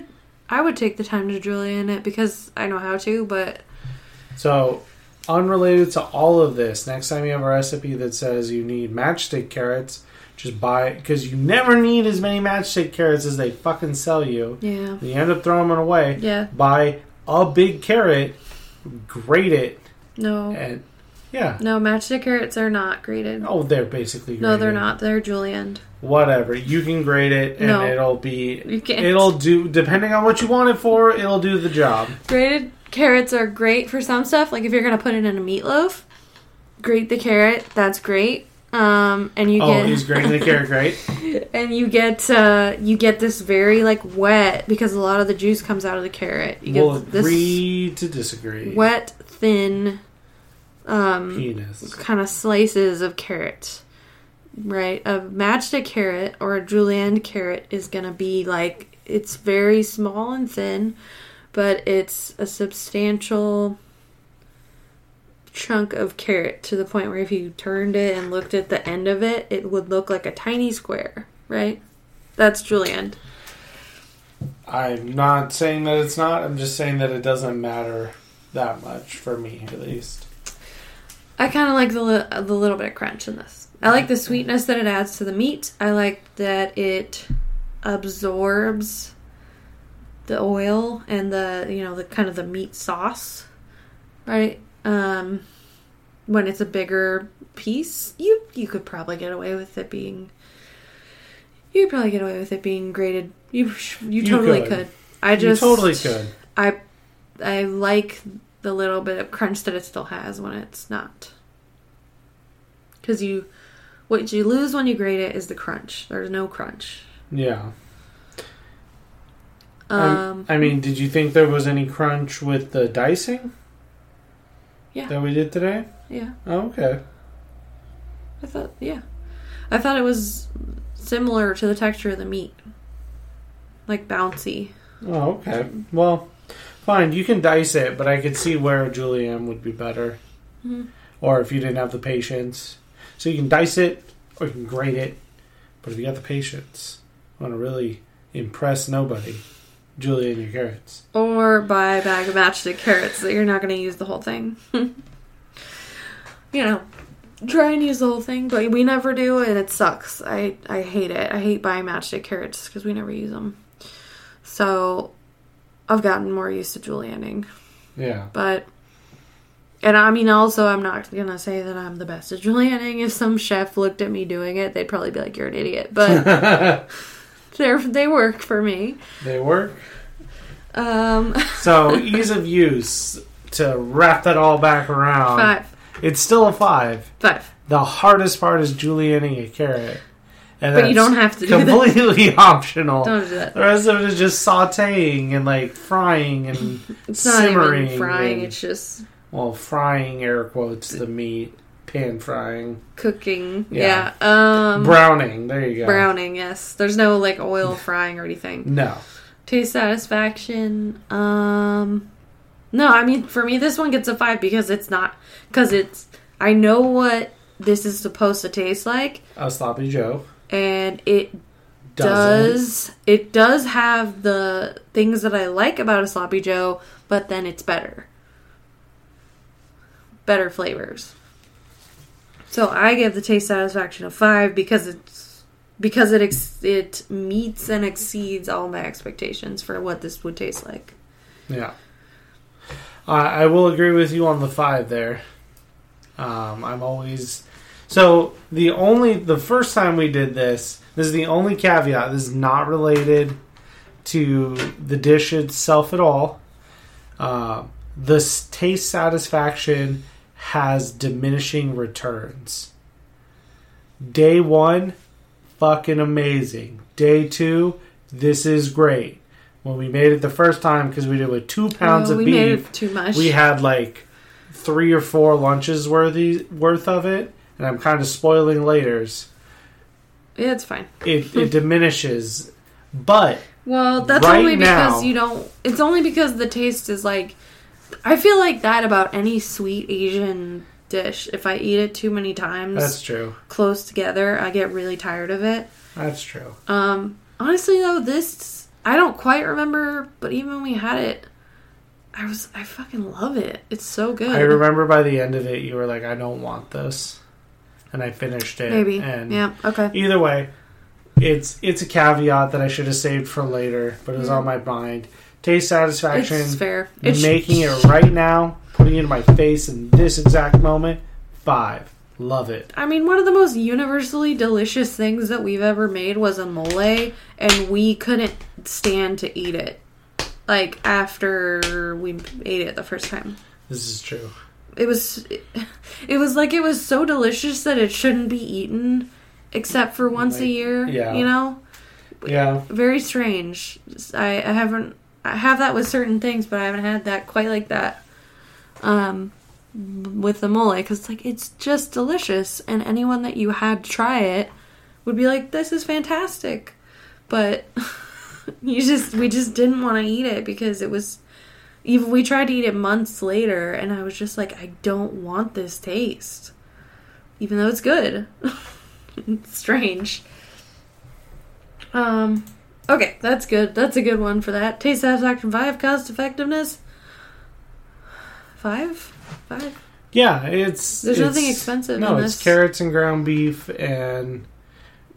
I would take the time to julienne it because I know how to, but... So, unrelated to all of this, next time you have a recipe that says you need matchstick carrots, just buy it, because you never need as many matchstick carrots as they fucking sell you. Yeah. And you end up throwing them away. Yeah. Buy a big carrot, grate it. No. And... Yeah. No, matchstick carrots are not grated. Oh, they're basically grated. No, they're not. They're julienned. Whatever. You can grate it, and it'll be... You can't. It'll do... Depending on what you want it for, it'll do the job. Grated carrots are great for some stuff. Like, if you're going to put it in a meatloaf, grate the carrot. That's great. And you get... Oh, is grating the carrot great? And you get this very, like, wet, because a lot of the juice comes out of the carrot. We'll agree to disagree. Wet, thin... kind of slices of carrot, right? A matchstick carrot or a julienne carrot is going to be like, it's very small and thin, but it's a substantial chunk of carrot to the point where if you turned it and looked at the end of it, it would look like a tiny square, right? That's julienne. I'm not saying that it's not. I'm just saying that it doesn't matter that much for me, at least. I kind of like the little bit of crunch in this. I like the sweetness that it adds to the meat. I like that it absorbs the oil and the kind of the meat sauce, right? When it's a bigger piece, you could probably get away with it being. You could probably get away with it being grated. You totally could. You totally could. I like the little bit of crunch that it still has when it's not. Because what you lose when you grate it is the crunch. There's no crunch. Yeah. I mean, did you think there was any crunch with the dicing? Yeah. That we did today? Yeah. Oh, okay. I thought it was similar to the texture of the meat. Like bouncy. Oh, okay. Well... Fine, you can dice it, but I could see where a julienne would be better. Mm-hmm. Or if you didn't have the patience. So you can dice it, or you can grate it. But if you got the patience, you want to really impress nobody, julienne your carrots. Or buy a bag of matchstick carrots that you're not going to use the whole thing. Try and use the whole thing, but we never do, and it sucks. I hate it. I hate buying matchstick carrots, because we never use them. So... I've gotten more used to julienning. Yeah. But And I mean, also, I'm not going to say that I'm the best at julienning. If some chef looked at me doing it, they'd probably be like, you're an idiot. But they work for me. They work. So, ease of use, to wrap that all back around. 5. It's still a 5. 5. The hardest part is julienning a carrot. And but you don't have to do that. Completely optional. Don't do that. The rest of it is just sautéing and, like, frying and it's simmering. It's not even frying, and, it's just... Well, frying, air quotes, the meat, pan frying. Cooking, yeah. Browning, there you go. Browning, yes. There's no, like, oil frying or anything. No. Taste satisfaction. No, I mean, for me, this one gets a 5 because it's not... Because it's... I know what this is supposed to taste like. A sloppy Joe. And it does... It does have the things that I like about a sloppy Joe, but then it's better. Better flavors. So I give the taste satisfaction a 5 because it meets and exceeds all my expectations for what this would taste like. Yeah, I will agree with you on the 5 there. I'm always so the first time we did this. This is the only caveat. This is not related to the dish itself at all. The taste satisfaction has diminishing returns. Day 1, fucking amazing. Day 2, this is great. When we made it the first time, because we did with 2 pounds of beef, made it too much. We had like 3 or 4 lunches worth of it, and I'm kind of spoiling laters. Yeah, it's fine. It diminishes, but well, that's right only because now, you don't. It's only because the taste is like. I feel like that about any sweet Asian dish. If I eat it too many times, that's true. Close together, I get really tired of it. That's true. Honestly, though, this I don't quite remember, but even when we had it, I fucking love it. It's so good. I remember by the end of it, you were like, "I don't want this," and I finished it. Maybe. And yeah. Okay. Either way, it's a caveat that I should have saved for later, but it was on my mind. Taste satisfaction. It's fair. Making it right now, putting it in my face in this exact moment, 5. Love it. I mean, one of the most universally delicious things that we've ever made was a mole, and we couldn't stand to eat it. Like, after we ate it the first time. This is true. It was like it was so delicious that it shouldn't be eaten except for once a year, yeah. You know? Yeah. Very strange. I have that with certain things, but I haven't had that quite like that with the mole. Because it's just delicious. And anyone that you had try it would be like, this is fantastic. But we just didn't want to eat it because it was... even we tried to eat it months later, and I was just like, I don't want this taste. Even though it's good. It's strange. Okay, that's good. That's a good one for that. Taste satisfaction 5, cost effectiveness 5. Yeah, there's nothing expensive. No, in this. It's carrots and ground beef and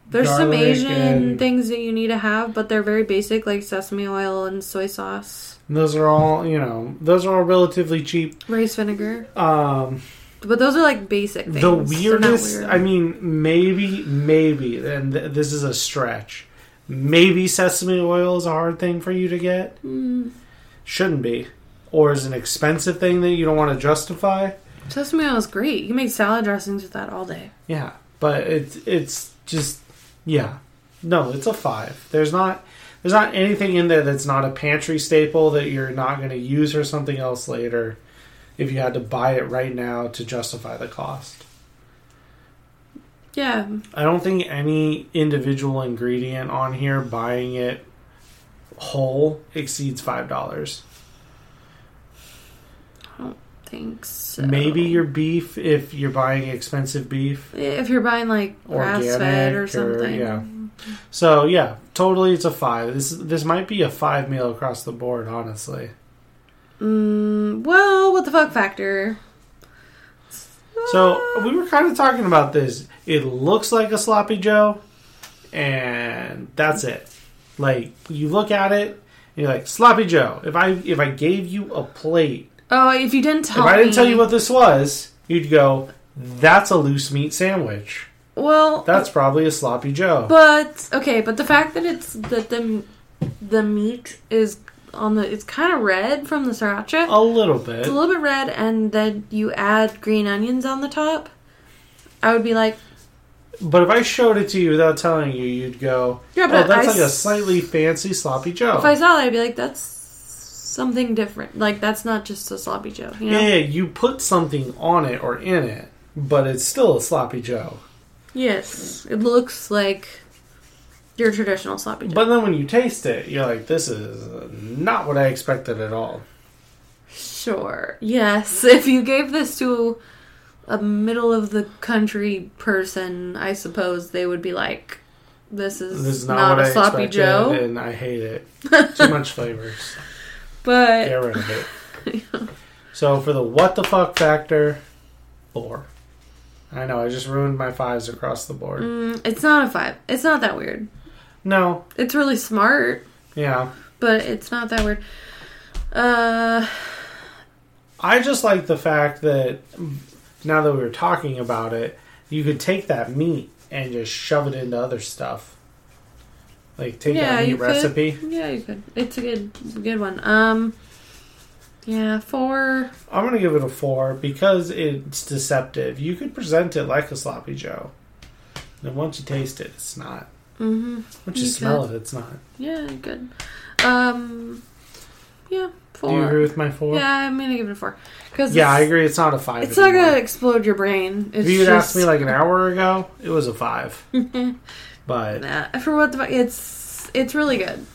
there's some Asian things that you need to have, but they're very basic, like sesame oil and soy sauce. And those are all relatively cheap. Rice vinegar. But those are like basic things. The weirdest, weird. I mean, maybe, and this is a stretch. Maybe sesame oil is a hard thing for you to get. Shouldn't be. Or is an expensive thing that you don't want to justify. Sesame oil is great. You can make salad dressings with that all day. Yeah. But it's just... Yeah. No, it's a 5. There's not anything in there that's not a pantry staple that you're not going to use for something else later if you had to buy it right now to justify the cost. Yeah. I don't think any individual ingredient on here buying it whole exceeds $5. I don't think so. Maybe your beef if you're buying expensive beef. If you're buying like grass fed or something. Yeah. So yeah, totally it's a 5. This might be a 5 meal across the board, honestly. Well, what the fuck factor? So, we were kind of talking about this. It looks like a sloppy Joe, and that's it. Like, you look at it, and you're like, sloppy Joe. If I gave you a plate Oh, if you didn't tell me... If I didn't tell you what this was, you'd go, that's a loose meat sandwich. Well... That's probably a sloppy Joe. But, okay, but the fact that it's... That the meat is on the... It's kind of red from the sriracha. A little bit. It's a little bit red, and then you add green onions on the top. I would be like... But if I showed it to you without telling you, you'd go, yeah, but oh, that's like a slightly fancy sloppy Joe. If I saw that, I'd be like, that's... Something different. Like, that's not just a sloppy Joe. You know? Yeah, you put something on it or in it, but it's still a sloppy Joe. Yes. It looks like your traditional sloppy Joe. But then when you taste it, you're like, this is not what I expected at all. Sure. Yes. If you gave this to a middle-of-the-country person, I suppose they would be like, this is not what a sloppy Joe. And I hate it. Too much flavors. But get rid of it. Yeah. So for the what the fuck factor, 4. I know, I just ruined my 5s across the board. It's not a 5. It's not that weird. No. It's really smart. Yeah. But it's not that weird. I just like the fact that now that we were talking about it, you could take that meat and just shove it into other stuff. Like, take that meat recipe. Yeah, you could. It's a good one. 4. I'm going to give it a 4 because it's deceptive. You could present it like a sloppy Joe. And once you taste it, it's not. Mm-hmm. Once you smell it, it's not. Yeah, good. 4. Do you agree with my 4? Yeah, I'm going to give it a 4. Yeah, I agree. It's not a 5 It's not going to explode your brain. If you had asked me like an hour ago, it was a 5. But for what the fuck, it's really good.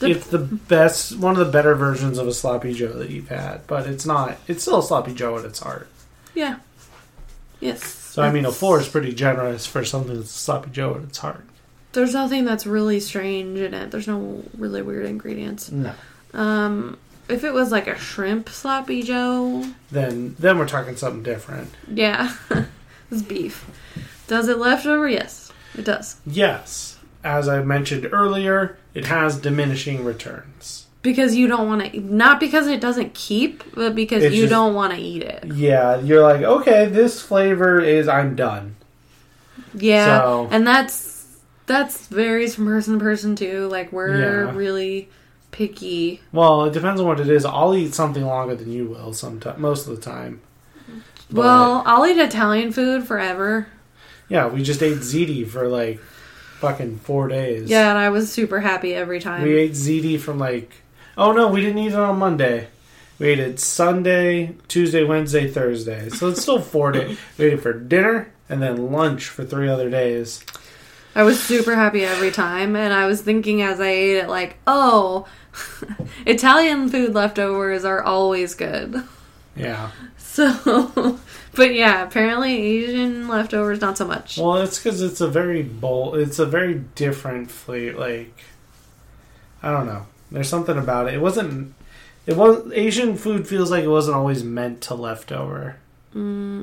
It's the best, one of the better versions of a sloppy Joe that you've had. But it's not. It's still a sloppy Joe at its heart. Yeah. Yes. So I mean, a 4 is pretty generous for something that's a sloppy Joe at its heart. There's nothing that's really strange in it. There's no really weird ingredients. No. If it was like a shrimp sloppy Joe, then we're talking something different. Yeah. It's beef. Does it leftover? Yes. It does. Yes. As I mentioned earlier, it has diminishing returns. Because you don't want to... Not because it doesn't keep, but because you don't want to eat it. Yeah. You're like, okay, this flavor is... I'm done. Yeah. So, and that's varies from person to person, too. Like, we're really picky. Well, it depends on what it is. I'll eat something longer than you will most of the time. Well, I'll eat Italian food forever. Yeah, we just ate ziti for, like, fucking 4 days. Yeah, and I was super happy every time. We ate ziti from, like... Oh, no, we didn't eat it on Monday. We ate it Sunday, Tuesday, Wednesday, Thursday. So it's still 4 days. We ate it for dinner and then lunch for 3 other days. I was super happy every time, and I was thinking as I ate it, like, oh, Italian food leftovers are always good. Yeah. So... But yeah, apparently Asian leftovers not so much. Well, it's because it's a very bold. It's a very different flavor. Like, I don't know. There's something about it. It was Asian food feels like it wasn't always meant to leftover. Yeah,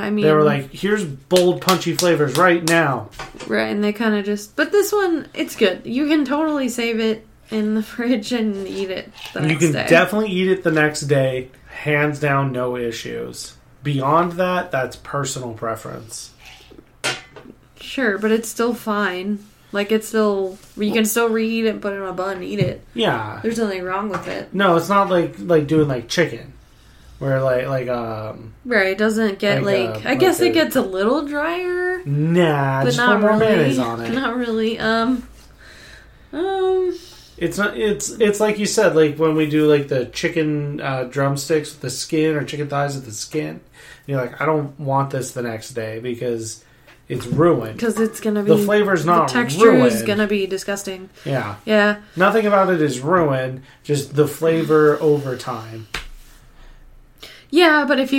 I mean they were like, here's bold, punchy flavors right now. Right, and they kind of just. But this one, it's good. You can totally save it in the fridge and eat it the next day. You can definitely eat it the next day. Hands down, no issues. Beyond that, that's personal preference. Sure, but it's still fine. Like, it's still... You can still reheat it, put it on a bun, eat it. Yeah. There's nothing wrong with it. No, it's not like doing, like, chicken. Where, like... Right, it doesn't get, like... I guess it gets a little drier. Nah, just put more mayonnaise on it. Not really. It's not. It's like you said, like when we do like the chicken drumsticks with the skin or chicken thighs with the skin. And you're like, I don't want this the next day because it's ruined. Because it's gonna be the flavor's not ruined. The texture is gonna be disgusting. Yeah. Yeah. Nothing about it is ruined. Just the flavor over time. Yeah, but if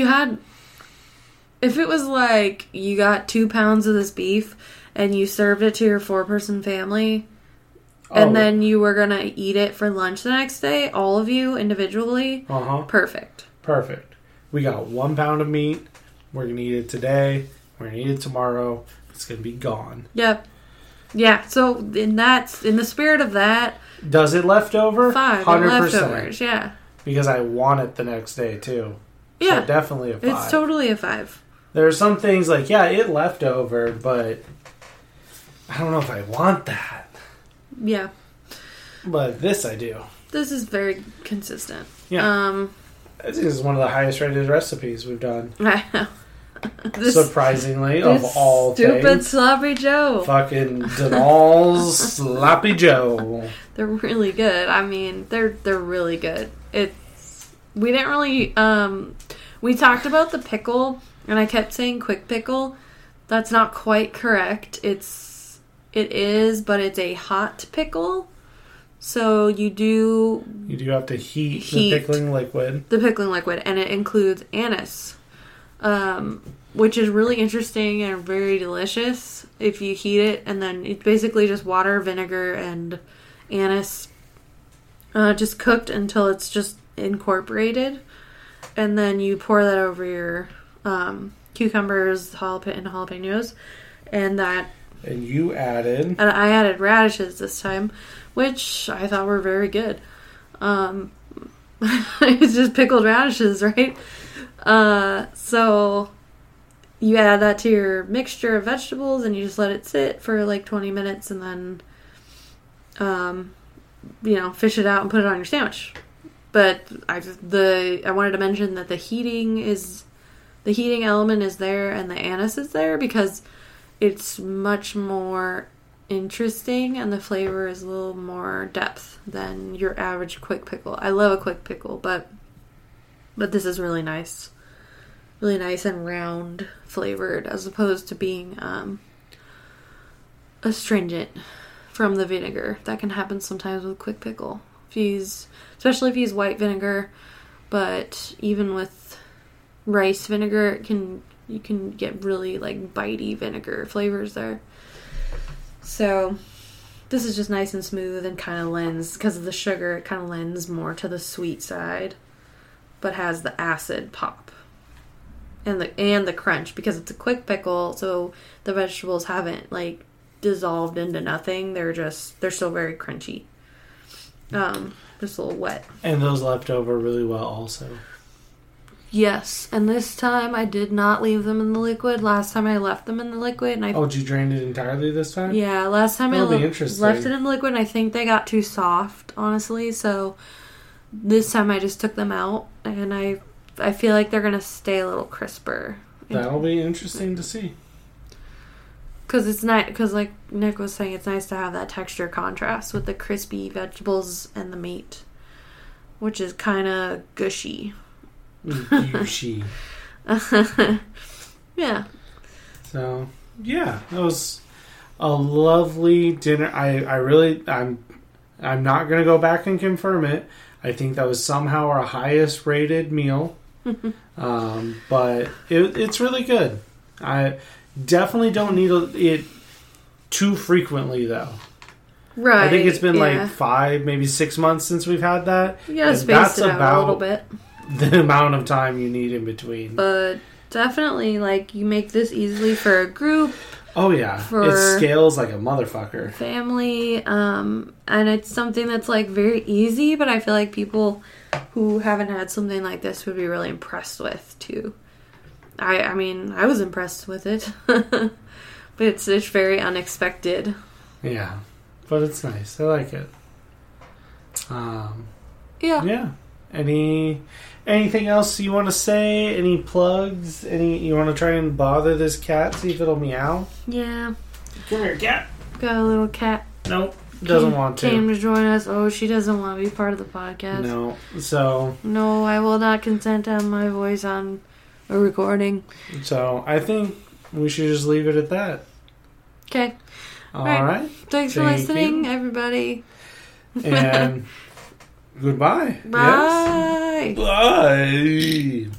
it was like you got 2 pounds of this beef and you served it to your 4-person family. And then you were going to eat it for lunch the next day, all of you individually. Uh-huh. Perfect. We got 1 pound of meat. We're going to eat it today. We're going to eat it tomorrow. It's going to be gone. Yep. Yeah. So in the spirit of that. Does it leftover? 5 100%. Leftovers, yeah. because I want it the next day too. Yeah, so definitely a 5. It's totally a 5. There are some things like, yeah, it left over, but I don't know if I want that. Yeah. But this I do. This is very consistent. Yeah. This is one of the highest rated recipes we've done. I know. Surprisingly, of all things. Stupid Sloppy Joe. Fucking Donal's Sloppy Joe. They're really good. I mean, they're really good. We didn't really... we talked about the pickle, and I kept saying quick pickle. That's not quite correct. It is, but it's a hot pickle. So you do have to heat the pickling liquid. The pickling liquid, and it includes anise, which is really interesting and very delicious if you heat it. And then it's basically just water, vinegar, and anise just cooked until it's just incorporated. And then you pour that over your cucumbers and jalapenos. And you added... And I added radishes this time, which I thought were very good. It's just pickled radishes, right? So you add that to your mixture of vegetables, and you just let it sit for like 20 minutes, and then, fish it out and put it on your sandwich. But I wanted to mention that the heating element is there, and the anise is there because it's much more interesting, and the flavor is a little more depth than your average quick pickle. I love a quick pickle, but this is really nice and round flavored, as opposed to being astringent from the vinegar. That can happen sometimes with quick pickle, especially if you use white vinegar. But even with rice vinegar, you can get really, like, bitey vinegar flavors there. So, this is just nice and smooth and kind of lends, because of the sugar, it kind of lends more to the sweet side, but has the acid pop and the crunch, because it's a quick pickle, so the vegetables haven't, like, dissolved into nothing. They're still very crunchy. Just a little wet. And those left over really well also. Yes, and this time I did not leave them in the liquid. Last time I left them in the liquid, and did you drain it entirely this time? Yeah, last time I left it in the liquid, and I think they got too soft, honestly. So this time I just took them out, and I feel like they're gonna stay a little crisper. That'll be interesting to see. Because it's nice. Because like Nick was saying, it's nice to have that texture contrast with the crispy vegetables and the meat, which is kind of gushy. Yeah. So yeah, that was a lovely dinner. I'm not gonna go back and confirm it. I think that was somehow our highest rated meal. But it's really good. I definitely don't need it too frequently though. Right. I think it's been like 5, maybe 6 months since we've had that. Yeah, space it out a little bit. The amount of time you need in between. But definitely, like, you make this easily for a group. Oh, yeah. It scales like a motherfucker. Family. And it's something that's, like, very easy, but I feel like people who haven't had something like this would be really impressed with, too. I mean, I was impressed with it. But it's just very unexpected. Yeah. But it's nice. I like it. Yeah. Yeah. Anything else you want to say? Any plugs? You want to try and bother this cat? See if it'll meow? Yeah. Come here, cat. Got a little cat. Nope. Came to join us. Oh, she doesn't want to be part of the podcast. No. So. No, I will not consent to have my voice on a recording. So, I think we should just leave it at that. Okay. All right. Thanks for listening, everybody. And... Goodbye. Bye. Yes. Bye.